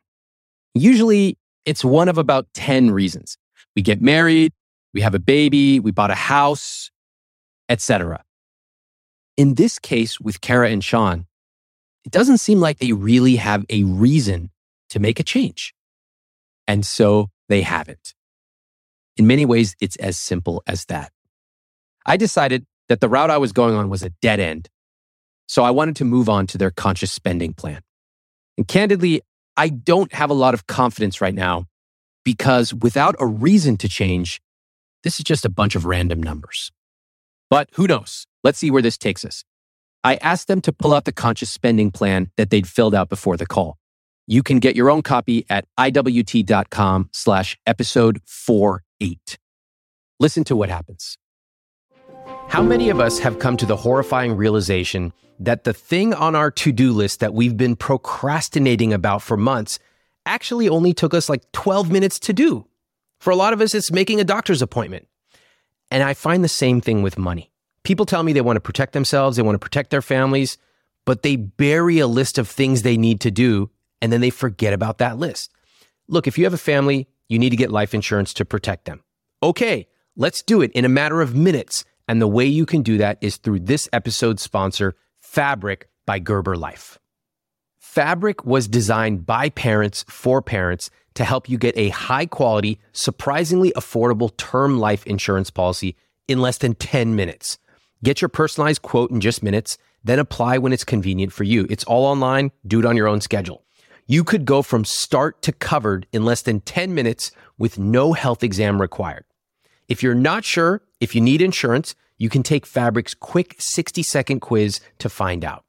Usually, it's one of about 10 reasons. We get married, we have a baby, we bought a house, etc. In this case, with Kara and Sean, it doesn't seem like they really have a reason to make a change. And so they haven't. In many ways, it's as simple as that. I decided that the route I was going on was a dead end. So I wanted to move on to their conscious spending plan. And candidly, I don't have a lot of confidence right now because without a reason to change, this is just a bunch of random numbers. But who knows? Let's see where this takes us. I asked them to pull out the conscious spending plan that they'd filled out before the call. You can get your own copy at IWT.com/episode48. Listen to what happens. How many of us have come to the horrifying realization that the thing on our to-do list that we've been procrastinating about for months actually only took us like 12 minutes to do? For a lot of us, it's making a doctor's appointment. And I find the same thing with money. People tell me they want to protect themselves, they want to protect their families, but they bury a list of things they need to do, and then they forget about that list. Look, if you have a family, you need to get life insurance to protect them. Okay, let's do it in a matter of minutes. And the way you can do that is through this episode's sponsor, Fabric by Gerber Life. Fabric was designed by parents for parents to help you get a high-quality, surprisingly affordable term life insurance policy in less than 10 minutes. Get your personalized quote in just minutes, then apply when it's convenient for you. It's all online. Do it on your own schedule. You could go from start to covered in less than 10 minutes with no health exam required. If you're not sure if you need insurance, you can take Fabric's quick 60-second quiz to find out.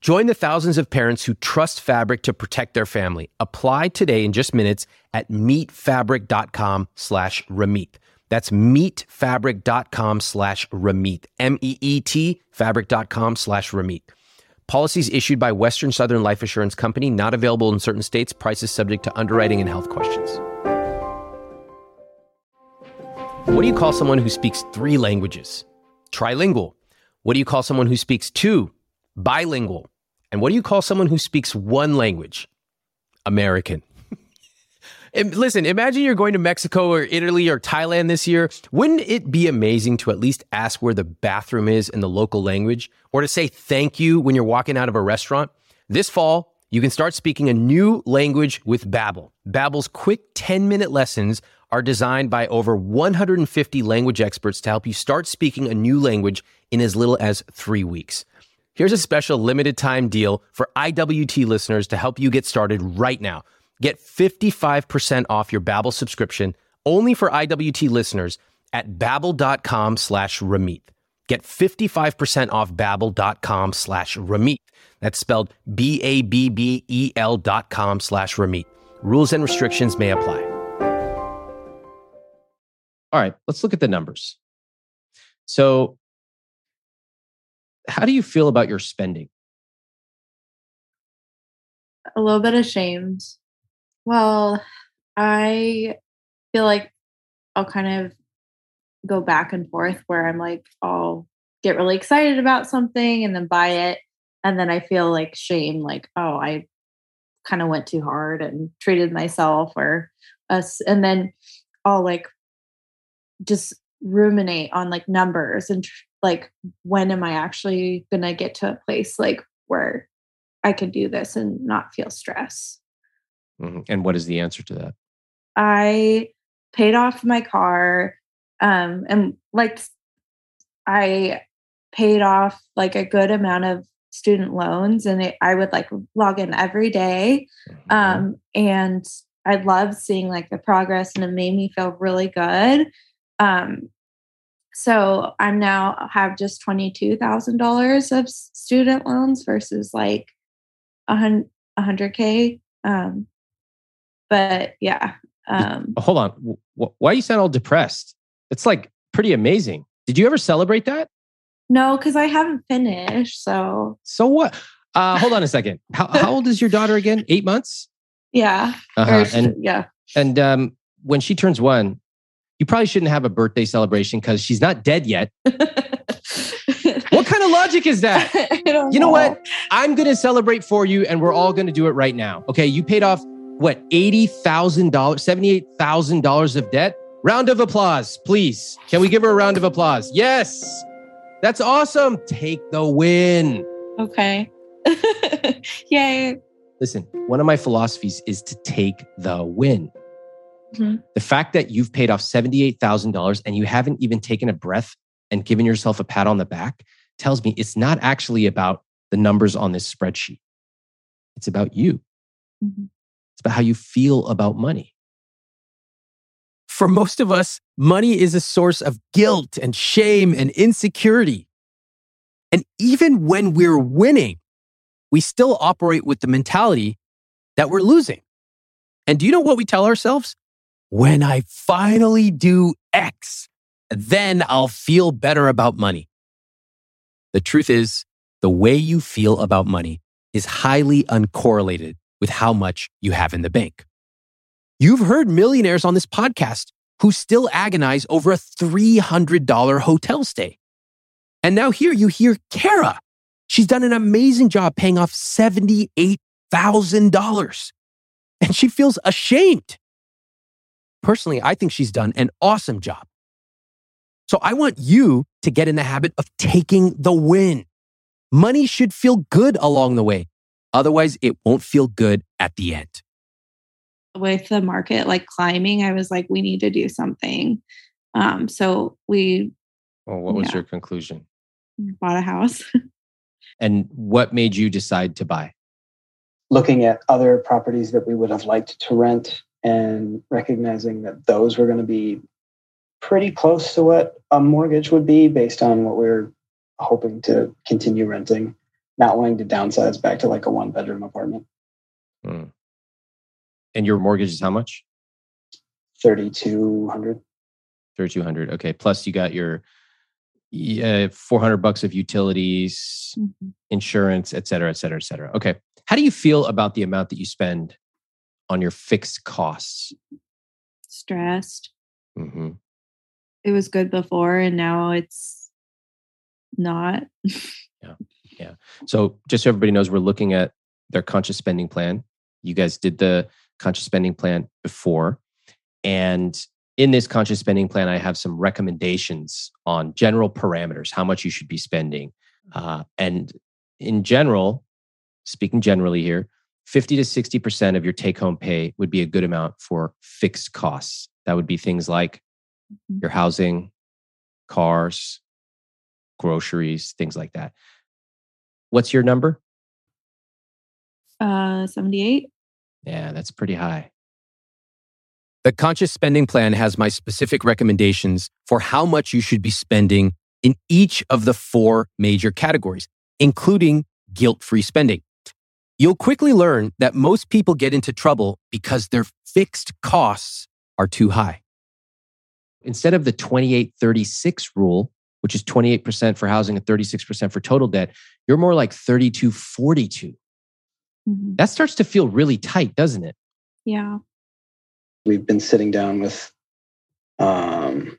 Join the thousands of parents who trust Fabric to protect their family. Apply today in just minutes at meetfabric.com/Ramit. That's meetfabric.com/Ramit. M-E-E-T, fabric.com/Ramit. Policies issued by Western Southern Life Assurance Company, not available in certain states. Prices subject to underwriting and health questions. What do you call someone who speaks 3 languages? Trilingual. What do you call someone who speaks 2? Bilingual. And what do you call someone who speaks 1 language? American. Listen, imagine you're going to Mexico or Italy or Thailand this year. Wouldn't it be amazing to at least ask where the bathroom is in the local language, or to say thank you when you're walking out of a restaurant? This fall, you can start speaking a new language with Babbel. Babbel's quick 10-minute lessons are designed by over 150 language experts to help you start speaking a new language in as little as 3 weeks. Here's a special limited time deal for IWT listeners to help you get started right now. Get 55% off your Babbel subscription only for IWT listeners at babbel.com/Ramit. Get 55% off babbel.com/Ramit. That's spelled BABBEL.com/Ramit. Rules and restrictions may apply. All right, let's look at the numbers. So how do you feel about your spending? A little bit ashamed. Well, I feel like I'll kind of go back and forth where I'm like, I'll get really excited about something and then buy it. And then I feel like shame, like, oh, I kind of went too hard and treated myself or us. And then I'll like just ruminate on like numbers and like, when am I actually going to get to a place like where I can do this and not feel stress? Mm-hmm. And what is the answer to that? I paid off my car. And like I paid off like a good amount of student loans, and I would like log in every day. Mm-hmm. And I loved seeing like the progress, and it made me feel really good. So I'm now have just $22,000 of student loans versus like $100K. But yeah. Hold on. Why you sound all depressed? It's like pretty amazing. Did you ever celebrate that? No, because I haven't finished. So what? Hold on a second. How old is your daughter again? 8 months? Yeah. Uh-huh. And when she turns 1, you probably shouldn't have a birthday celebration because she's not dead yet. What kind of logic is that? You know what? I'm going to celebrate for you and we're all going to do it right now. Okay. You paid off what? $80,000, $78,000 of debt. Round of applause, please. Can we give her a round of applause? Yes. That's awesome. Take the win. Okay. Yay. Listen, one of my philosophies is to take the win. Mm-hmm. The fact that you've paid off $78,000 and you haven't even taken a breath and given yourself a pat on the back tells me it's not actually about the numbers on this spreadsheet. It's about you. Mm-hmm. It's about how you feel about money. For most of us, money is a source of guilt and shame and insecurity. And even when we're winning, we still operate with the mentality that we're losing. And do you know what we tell ourselves? When I finally do X, then I'll feel better about money. The truth is, the way you feel about money is highly uncorrelated with how much you have in the bank. You've heard millionaires on this podcast who still agonize over a $300 hotel stay. And now here you hear Kara. She's done an amazing job paying off $78,000. And she feels ashamed. Personally, I think she's done an awesome job. So I want you to get in the habit of taking the win. Money should feel good along the way. Otherwise, it won't feel good at the end. With the market like climbing, I was like, we need to do something. Well, what was your conclusion? Bought a house. And what made you decide to buy? Looking at other properties that we would have liked to rent and recognizing that those were going to be pretty close to what a mortgage would be based on what we're hoping to continue renting, not wanting to downsize back to like a 1-bedroom apartment. Mm. And your mortgage is how much? $3,200. $3,200. Okay. Plus you got your $400 of utilities, mm-hmm. insurance, et cetera, et cetera, et cetera. Okay. How do you feel about the amount that you spend on your fixed costs? Stressed. Mm-hmm. It was good before and now it's not. Yeah. So just so everybody knows, we're looking at their conscious spending plan. You guys did the conscious spending plan before. And in this conscious spending plan, I have some recommendations on general parameters, how much you should be spending. And in general, speaking generally here, 50 to 60% of your take-home pay would be a good amount for fixed costs. That would be things like your housing, cars, groceries, things like that. What's your number? 78. Yeah, that's pretty high. The Conscious Spending Plan has my specific recommendations for how much you should be spending in each of the 4 major categories, including guilt-free spending. You'll quickly learn that most people get into trouble because their fixed costs are too high. Instead of the 28-36 rule, which is 28% for housing and 36% for total debt, you're more like 32-42. That starts to feel really tight, doesn't it? Yeah. We've been sitting down with an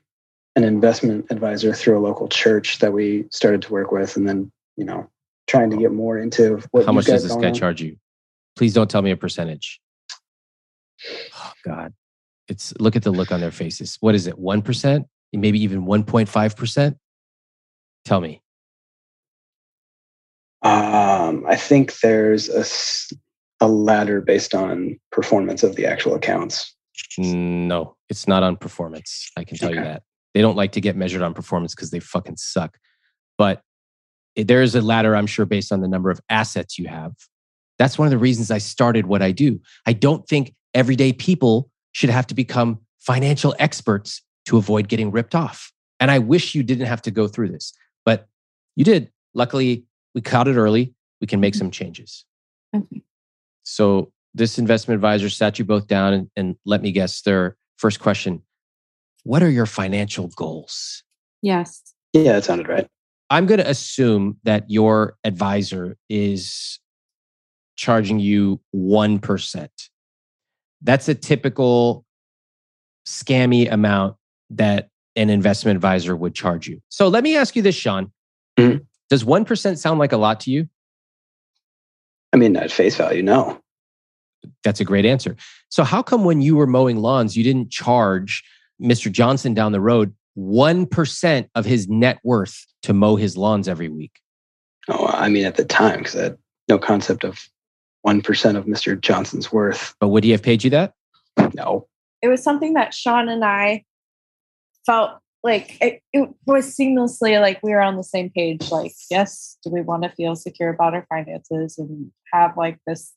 investment advisor through a local church that we started to work with and then, trying to get more into what. How much does this guy charge you? Please don't tell me a percentage. Oh, God. Look at the look on their faces. What is it, 1%? Maybe even 1.5%? Tell me. I think there's a ladder based on performance of the actual accounts. No, it's not on performance. I can tell you that. They don't like to get measured on performance because they fucking suck. But there is a ladder, I'm sure, based on the number of assets you have. That's one of the reasons I started what I do. I don't think everyday people should have to become financial experts to avoid getting ripped off. And I wish you didn't have to go through this, but you did. Luckily, we caught it early. We can make some changes. Okay. So this investment advisor sat you both down and let me guess their first question. What are your financial goals? Yes. Yeah, that sounded right. I'm going to assume that your advisor is charging you 1%. That's a typical scammy amount that an investment advisor would charge you. So let me ask you this, Sean. Mm-hmm. Does 1% sound like a lot to you? I mean, at face value, no. That's a great answer. So how come when you were mowing lawns, you didn't charge Mr. Johnson down the road 1% of his net worth to mow his lawns every week? Oh, I mean, at the time, because I had no concept of 1% of Mr. Johnson's worth. But would he have paid you that? No. It was something that Sean and I felt like it was seamlessly like we were on the same page. Like, yes, do we want to feel secure about our finances and have like this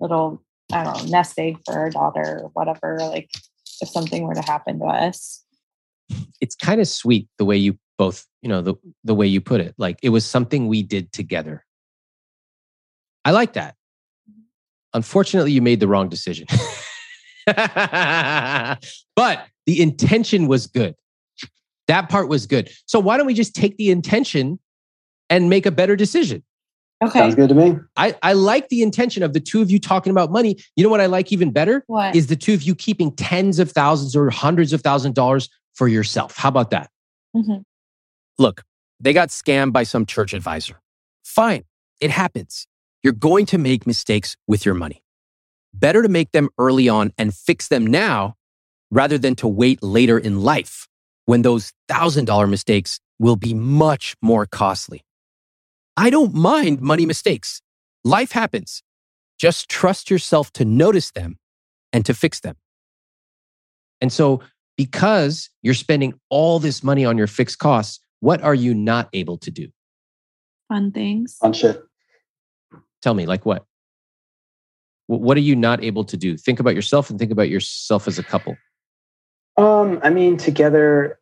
little, I don't know, nest egg for our daughter or whatever, like if something were to happen to us? It's kind of sweet the way you both, you know, the way you put it. Like it was something we did together. I like that. Unfortunately, you made the wrong decision. But the intention was good. That part was good. So why don't we just take the intention and make a better decision? Okay. Sounds good to me. I like the intention of the two of you talking about money. You know what I like even better? What? Is the two of you keeping tens of thousands or hundreds of thousands of dollars for yourself. How about that? Mm-hmm. Look, they got scammed by some church advisor. Fine. It happens. You're going to make mistakes with your money. Better to make them early on and fix them now rather than to wait later in life when those $1,000 mistakes will be much more costly. I don't mind money mistakes. Life happens. Just trust yourself to notice them and to fix them. And so because you're spending all this money on your fixed costs, what are you not able to do? Fun things. Fun shit. Tell me, like what? What are you not able to do? Think about yourself and think about yourself as a couple. I mean, together,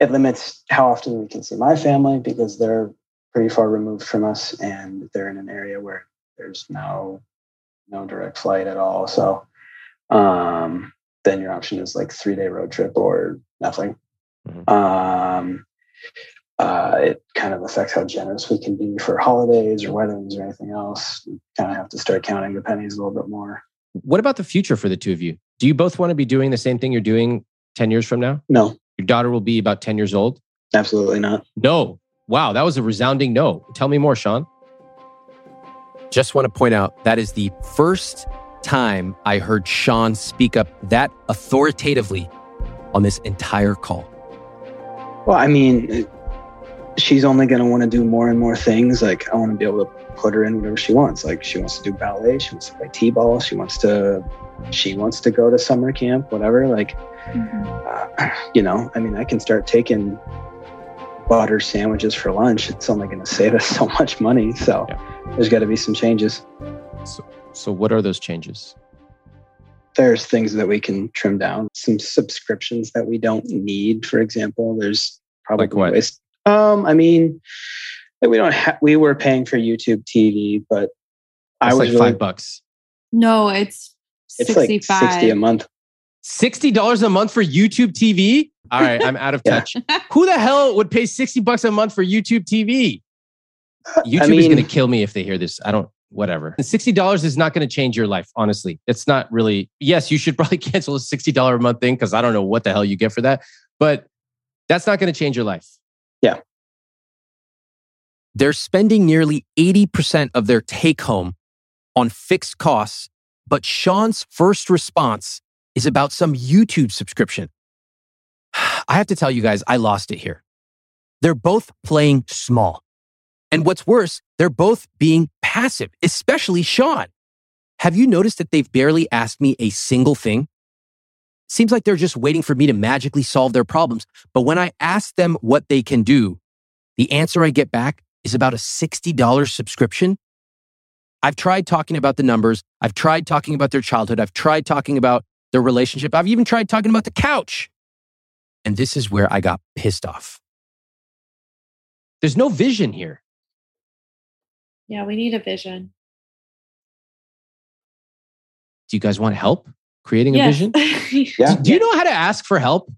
it limits how often we can see my family because they're pretty far removed from us and they're in an area where there's no direct flight at all. So then your option is like 3-day road trip or nothing. Mm-hmm. It kind of affects how generous we can be for holidays or weddings or anything else. You kind of have to start counting the pennies a little bit more. What about the future for the two of you? Do you both want to be doing the same thing you're doing 10 years from now? No. Your daughter will be about 10 years old? Absolutely not. No. Wow, that was a resounding no. Tell me more, Sean. Just want to point out, that is the first time I heard Sean speak up that authoritatively on this entire call. Well, I mean... She's only going to want to do more and more things. Like I want to be able to put her in whatever she wants. Like she wants to do ballet. She wants to play t-ball. She wants to go to summer camp, whatever. Like, mm-hmm. You know, I mean, I can start taking butter sandwiches for lunch. It's only going to save us so much money. So yeah. There's got to be some changes. So what are those changes? There's things that we can trim down. Some subscriptions that we don't need, for example. There's probably like what? Ways. I mean, we were paying for YouTube TV, but that's I was like $5. No, it's like $60 a month. $60 a month for YouTube TV? All right, I'm out of touch. Who the hell would pay $60 a month for YouTube TV? YouTube is going to kill me if they hear this. Whatever. And $60 is not going to change your life, honestly. It's not really. Yes, you should probably cancel a $60 a month thing because I don't know what the hell you get for that, but that's not going to change your life. Yeah. They're spending nearly 80% of their take-home on fixed costs, but Sean's first response is about some YouTube subscription. I have to tell you guys, I lost it here. They're both playing small. And what's worse, they're both being passive, especially Sean. Have you noticed that they've barely asked me a single thing? Seems like they're just waiting for me to magically solve their problems. But when I ask them what they can do, the answer I get back is about a $60 subscription. I've tried talking about the numbers. I've tried talking about their childhood. I've tried talking about their relationship. I've even tried talking about the couch. And this is where I got pissed off. There's no vision here. Yeah, we need a vision. Do you guys want help creating a vision? Yeah. Do you know how to ask for help?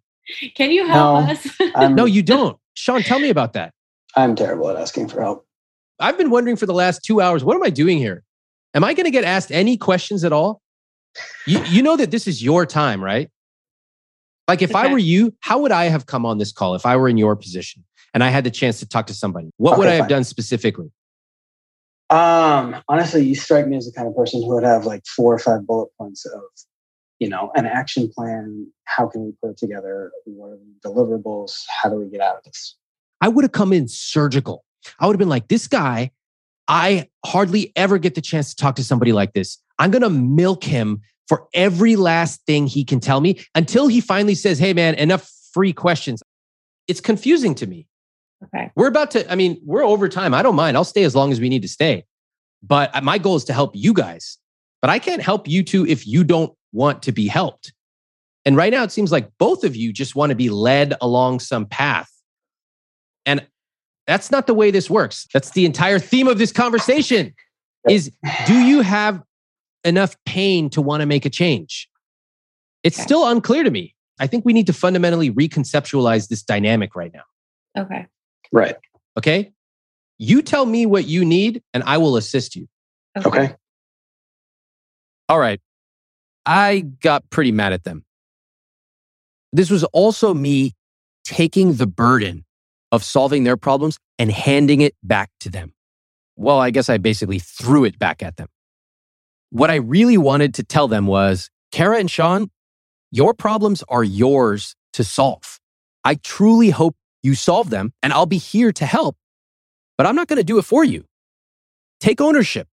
Can you help us? No, you don't. Sean, tell me about that. I'm terrible at asking for help. I've been wondering for the last 2 hours, what am I doing here? Am I going to get asked any questions at all? You know that this is your time, right? Like if I were you, how would I have come on this call if I were in your position and I had the chance to talk to somebody? What would I have done specifically? Honestly, you strike me as the kind of person who would have like 4 or 5 bullet points of, an action plan. How can we put it together? What are the deliverables? How do we get out of this? I would have come in surgical. I would have been like, this guy, I hardly ever get the chance to talk to somebody like this. I'm going to milk him for every last thing he can tell me until he finally says, hey man, enough free questions. It's confusing to me. Okay. We're over time. I don't mind. I'll stay as long as we need to stay. But my goal is to help you guys. But I can't help you two if you don't want to be helped. And right now, it seems like both of you just want to be led along some path. And that's not the way this works. That's the entire theme of this conversation is, do you have enough pain to want to make a change? It's still unclear to me. I think we need to fundamentally reconceptualize this dynamic right now. Okay. Right. Okay. You tell me what you need and I will assist you. Okay. All right. I got pretty mad at them. This was also me taking the burden of solving their problems and handing it back to them. Well, I guess I basically threw it back at them. What I really wanted to tell them was, Kara and Sean, your problems are yours to solve. I truly hope you solve them, and I'll be here to help, but I'm not going to do it for you. Take ownership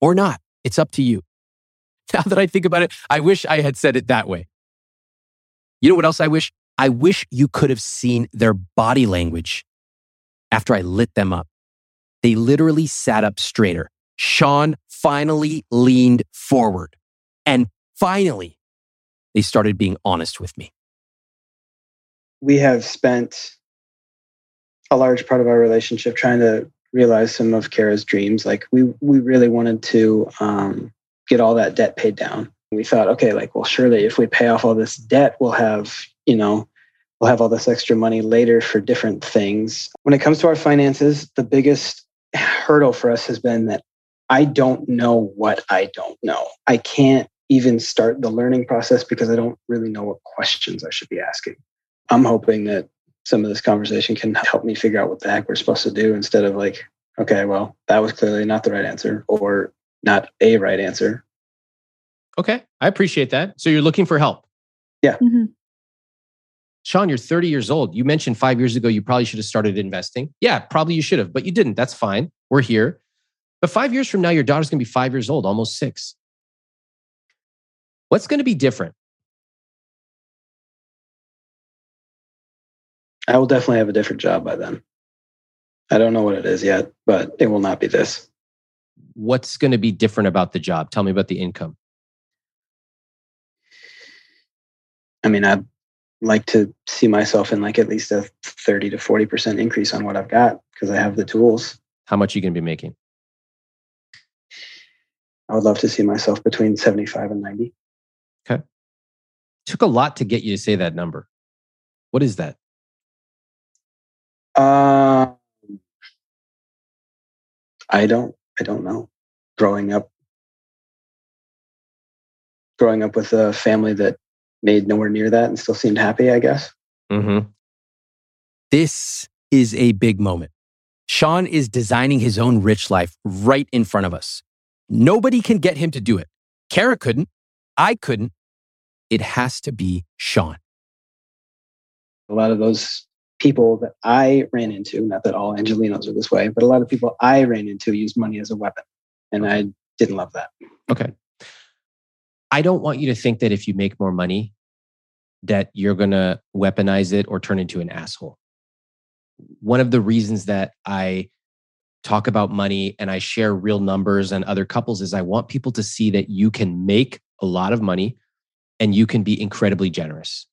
or not. It's up to you. Now that I think about it, I wish I had said it that way. You know what else I wish? I wish you could have seen their body language after I lit them up. They literally sat up straighter. Sean finally leaned forward. And finally, they started being honest with me. We have spent a large part of our relationship trying to realize some of Kara's dreams. Like we really wanted to get all that debt paid down. We thought, okay, surely if we pay off all this debt, we'll have all this extra money later for different things. When it comes to our finances, the biggest hurdle for us has been that I don't know what I don't know. I can't even start the learning process because I don't really know what questions I should be asking. I'm hoping that some of this conversation can help me figure out what the heck we're supposed to do instead of that was clearly not the right answer or not a right answer. Okay. I appreciate that. So you're looking for help. Yeah. Mm-hmm. Sean, you're 30 years old. You mentioned 5 years ago, you probably should have started investing. Yeah, probably you should have, but you didn't. That's fine. We're here. But 5 years from now, your daughter's going to be 5 years old, almost 6. What's going to be different? I will definitely have a different job by then. I don't know what it is yet, but it will not be this. What's going to be different about the job? Tell me about the income. I'd like to see myself in at least a 30 to 40% increase on what I've got because I have the tools. How much are you going to be making? I would love to see myself between 75 and 90. Okay. Took a lot to get you to say that number. What is that? I don't know. Growing up with a family that made nowhere near that and still seemed happy, I guess. Mm-hmm. This is a big moment. Sean is designing his own rich life right in front of us. Nobody can get him to do it. Kara couldn't. I couldn't. It has to be Sean. A lot of those people that I ran into, not that all Angelinos are this way, but a lot of people I ran into use money as a weapon. And I didn't love that. Okay. I don't want you to think that if you make more money, that you're going to weaponize it or turn into an asshole. One of the reasons that I talk about money and I share real numbers and other couples is I want people to see that you can make a lot of money and you can be incredibly generous.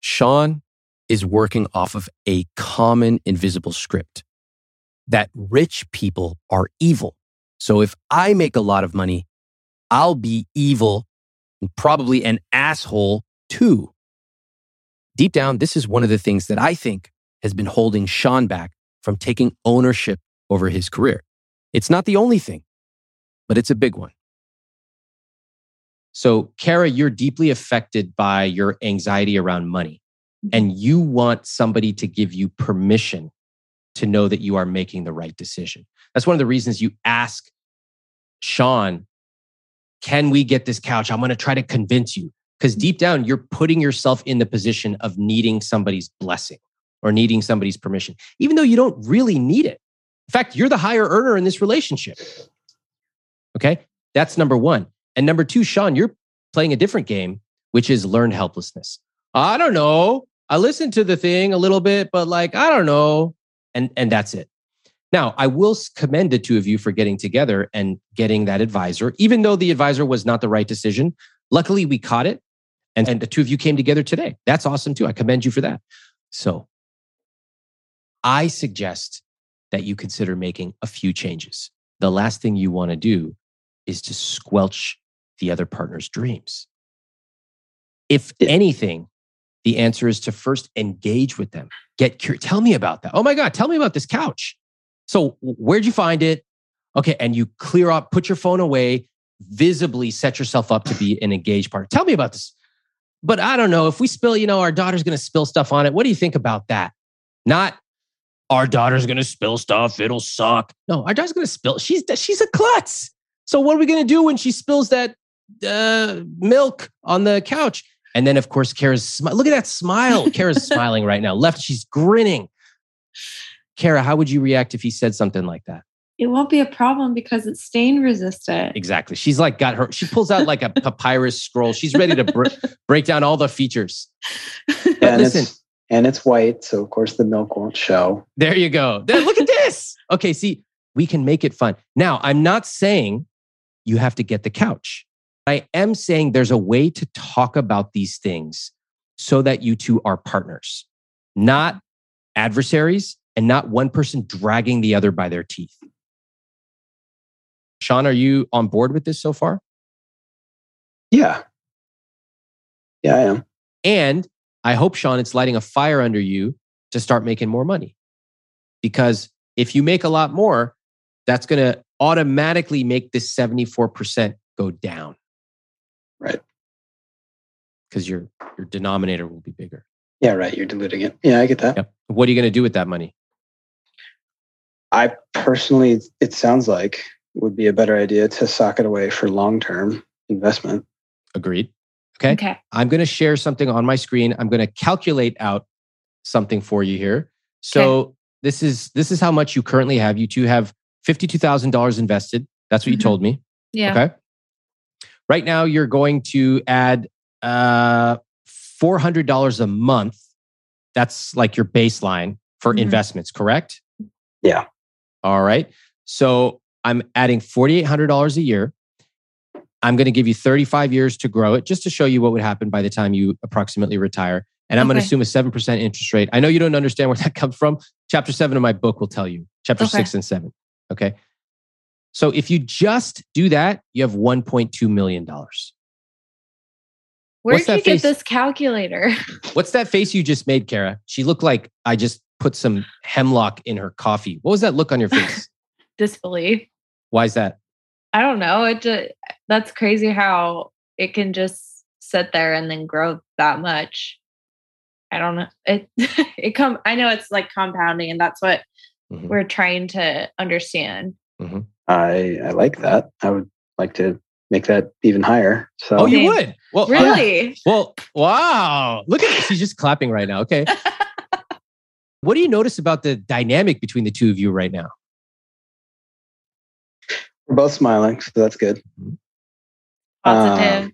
Sean is working off of a common invisible script that rich people are evil. So if I make a lot of money, I'll be evil and probably an asshole too. Deep down, this is one of the things that I think has been holding Sean back from taking ownership over his career. It's not the only thing, but it's a big one. So, Kara, you're deeply affected by your anxiety around money, and you want somebody to give you permission to know that you are making the right decision. That's one of the reasons you ask Sean, can we get this couch? I'm going to try to convince you. Because deep down, you're putting yourself in the position of needing somebody's blessing or needing somebody's permission, even though you don't really need it. In fact, you're the higher earner in this relationship. Okay? That's number one. And number two, Sean, you're playing a different game, which is learned helplessness. I don't know. I listened to the thing a little bit, but like, I don't know. And that's it. Now, I will commend the two of you for getting together and getting that advisor, even though the advisor was not the right decision. Luckily, we caught it. And the two of you came together today. That's awesome too. I commend you for that. So I suggest that you consider making a few changes. The last thing you want to do is to squelch the other partner's dreams. If anything, the answer is to first engage with them. Get curious. Tell me about that. Oh my God, tell me about this couch. So where'd you find it? Okay, and you clear up, put your phone away, visibly set yourself up to be an engaged partner. Tell me about this. But I don't know, if we spill, our daughter's going to spill stuff on it. What do you think about that? Not, our daughter's going to spill stuff. It'll suck. No, our daughter's going to spill. She's a klutz. So what are we going to do when she spills that milk on the couch? And then, of course, look at that smile. Kara's smiling right now. She's grinning. Kara, how would you react if he said something like that? It won't be a problem because it's stain resistant. Exactly. She's like she pulls out like a papyrus scroll. She's ready to break down all the features. Listen. And it's white. So, of course, the milk won't show. There you go. Look at this. Okay, see, we can make it fun. Now, I'm not saying you have to get the couch. I am saying there's a way to talk about these things so that you two are partners, not adversaries, and not one person dragging the other by their teeth. Sean, are you on board with this so far? Yeah, I am. And I hope, Sean, it's lighting a fire under you to start making more money. Because if you make a lot more, that's going to automatically make this 74% go down. Right. Because your denominator will be bigger. Yeah, right. You're diluting it. Yeah, I get that. Yep. What are you going to do with that money? I personally, it sounds like it would be a better idea to sock it away for long-term investment. Agreed. Okay. I'm going to share something on my screen. I'm going to calculate out something for you here. So this is how much you currently have. You two have $52,000 invested. That's what you told me. Yeah. Okay. Right now, you're going to add $400 a month. That's like your baseline for investments, correct? Yeah. All right. So I'm adding $4,800 a year. I'm going to give you 35 years to grow it just to show you what would happen by the time you approximately retire. And I'm going to assume a 7% interest rate. I know you don't understand where that comes from. Chapter 7 of my book will tell you. Chapter 6 and 7. Okay. So if you just do that, you have $1.2 million. Where did you get this calculator? What's that face you just made, Kara? She looked like I just put some hemlock in her coffee. What was that look on your face? Disbelief. Why is that? I don't know. That's crazy how it can just sit there and then grow that much. I don't know. I know it's like compounding, and that's what we're trying to understand. Mm-hmm. I like that. I would like to make that even higher. So. Oh, you would? Well, really? Well, wow. Look at this. She's just clapping right now. Okay. What do you notice about the dynamic between the two of you right now? We're both smiling, so that's good. Positive.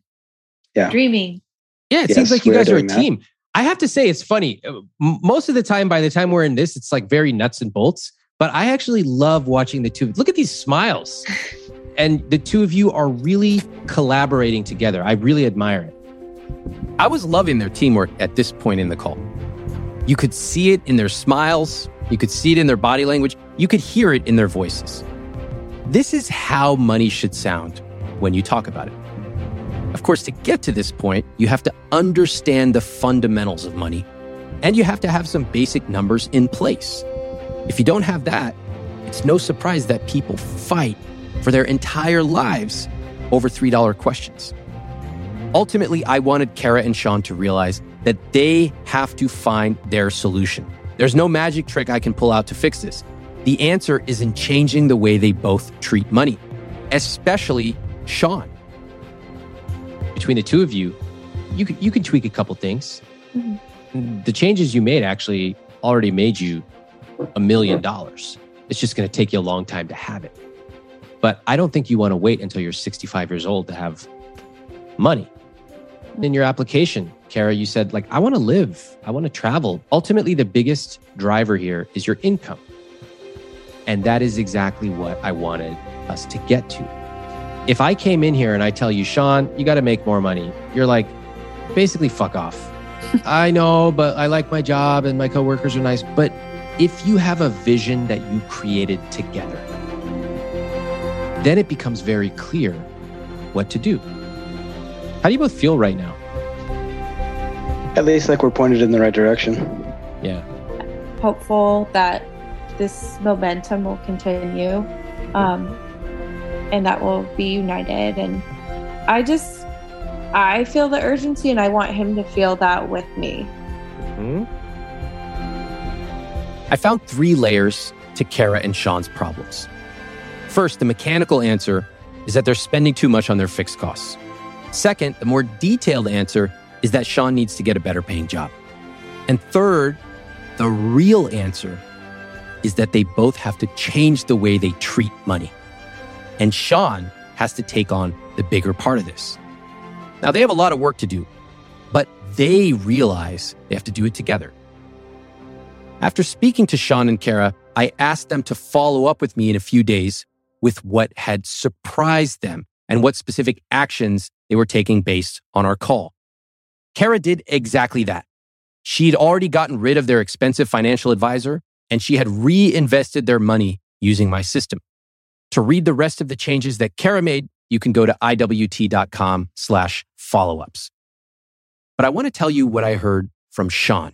Dreaming. Yeah, it seems like you guys are a team. That. I have to say, it's funny. Most of the time, by the time we're in this, it's like very nuts and bolts. But I actually love watching the two. Look at these smiles. And the two of you are really collaborating together. I really admire it. I was loving their teamwork at this point in the call. You could see it in their smiles. You could see it in their body language. You could hear it in their voices. This is how money should sound when you talk about it. Of course, to get to this point, you have to understand the fundamentals of money, and you have to have some basic numbers in place. If you don't have that, it's no surprise that people fight for their entire lives over $3 questions. Ultimately, I wanted Kara and Sean to realize that they have to find their solution. There's no magic trick I can pull out to fix this. The answer is in changing the way they both treat money, especially Sean. Between the two of you, you could tweak a couple things. Mm-hmm. The changes you made actually already made you $1 million. It's just going to take you a long time to have it. But I don't think you want to wait until you're 65 years old to have money. In your application, Kara, you said, like, I want to live. I want to travel. Ultimately, the biggest driver here is your income. And that is exactly what I wanted us to get to. If I came in here and I tell you, Sean, you got to make more money, you're like, basically, fuck off. I know, but I like my job and my coworkers are nice. But if you have a vision that you created together, then it becomes very clear what to do. How do you both feel right now? At least like we're pointed in the right direction. Yeah. Hopeful that this momentum will continue and that we'll be united. And I feel the urgency, and I want him to feel that with me. Mm-hmm. I found 3 layers to Kara and Sean's problems. First, the mechanical answer is that they're spending too much on their fixed costs. Second, the more detailed answer is that Sean needs to get a better paying job. And third, the real answer is that they both have to change the way they treat money. And Sean has to take on the bigger part of this. Now, they have a lot of work to do, but they realize they have to do it together. After speaking to Sean and Kara, I asked them to follow up with me in a few days with what had surprised them and what specific actions they were taking based on our call. Kara did exactly that. She'd already gotten rid of their expensive financial advisor, and she had reinvested their money using my system. To read the rest of the changes that Kara made, you can go to iwt.com/follow-ups. But I want to tell you what I heard from Sean.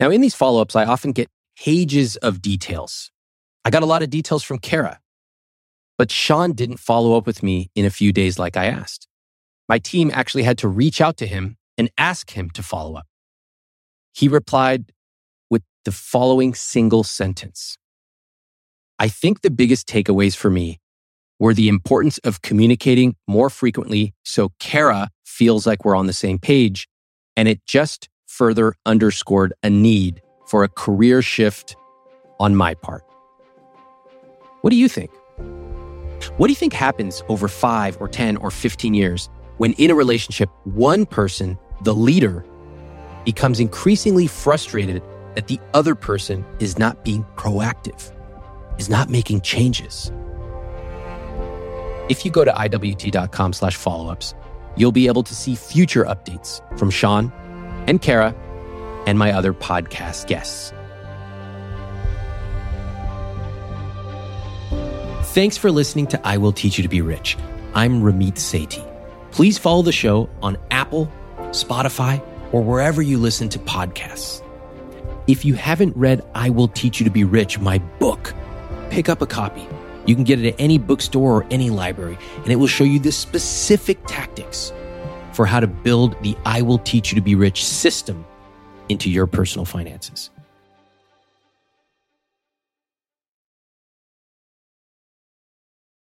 Now, in these follow-ups, I often get pages of details. I got a lot of details from Kara. But Sean didn't follow up with me in a few days like I asked. My team actually had to reach out to him and ask him to follow up. He replied with the following single sentence. I think the biggest takeaways for me were the importance of communicating more frequently so Kara feels like we're on the same page, and it just further underscored a need for a career shift on my part. What do you think? What do you think happens over 5 or 10 or 15 years when in a relationship, one person, the leader, becomes increasingly frustrated that the other person is not being proactive, is not making changes? If you go to iwt.com/follow-ups, you'll be able to see future updates from Sean and Kara and my other podcast guests. Thanks for listening to I Will Teach You to Be Rich. I'm Ramit Sethi. Please follow the show on Apple, Spotify, or wherever you listen to podcasts. If you haven't read I Will Teach You to Be Rich, my book, pick up a copy. You can get it at any bookstore or any library, and it will show you the specific tactics for how to build the I Will Teach You to Be Rich system into your personal finances.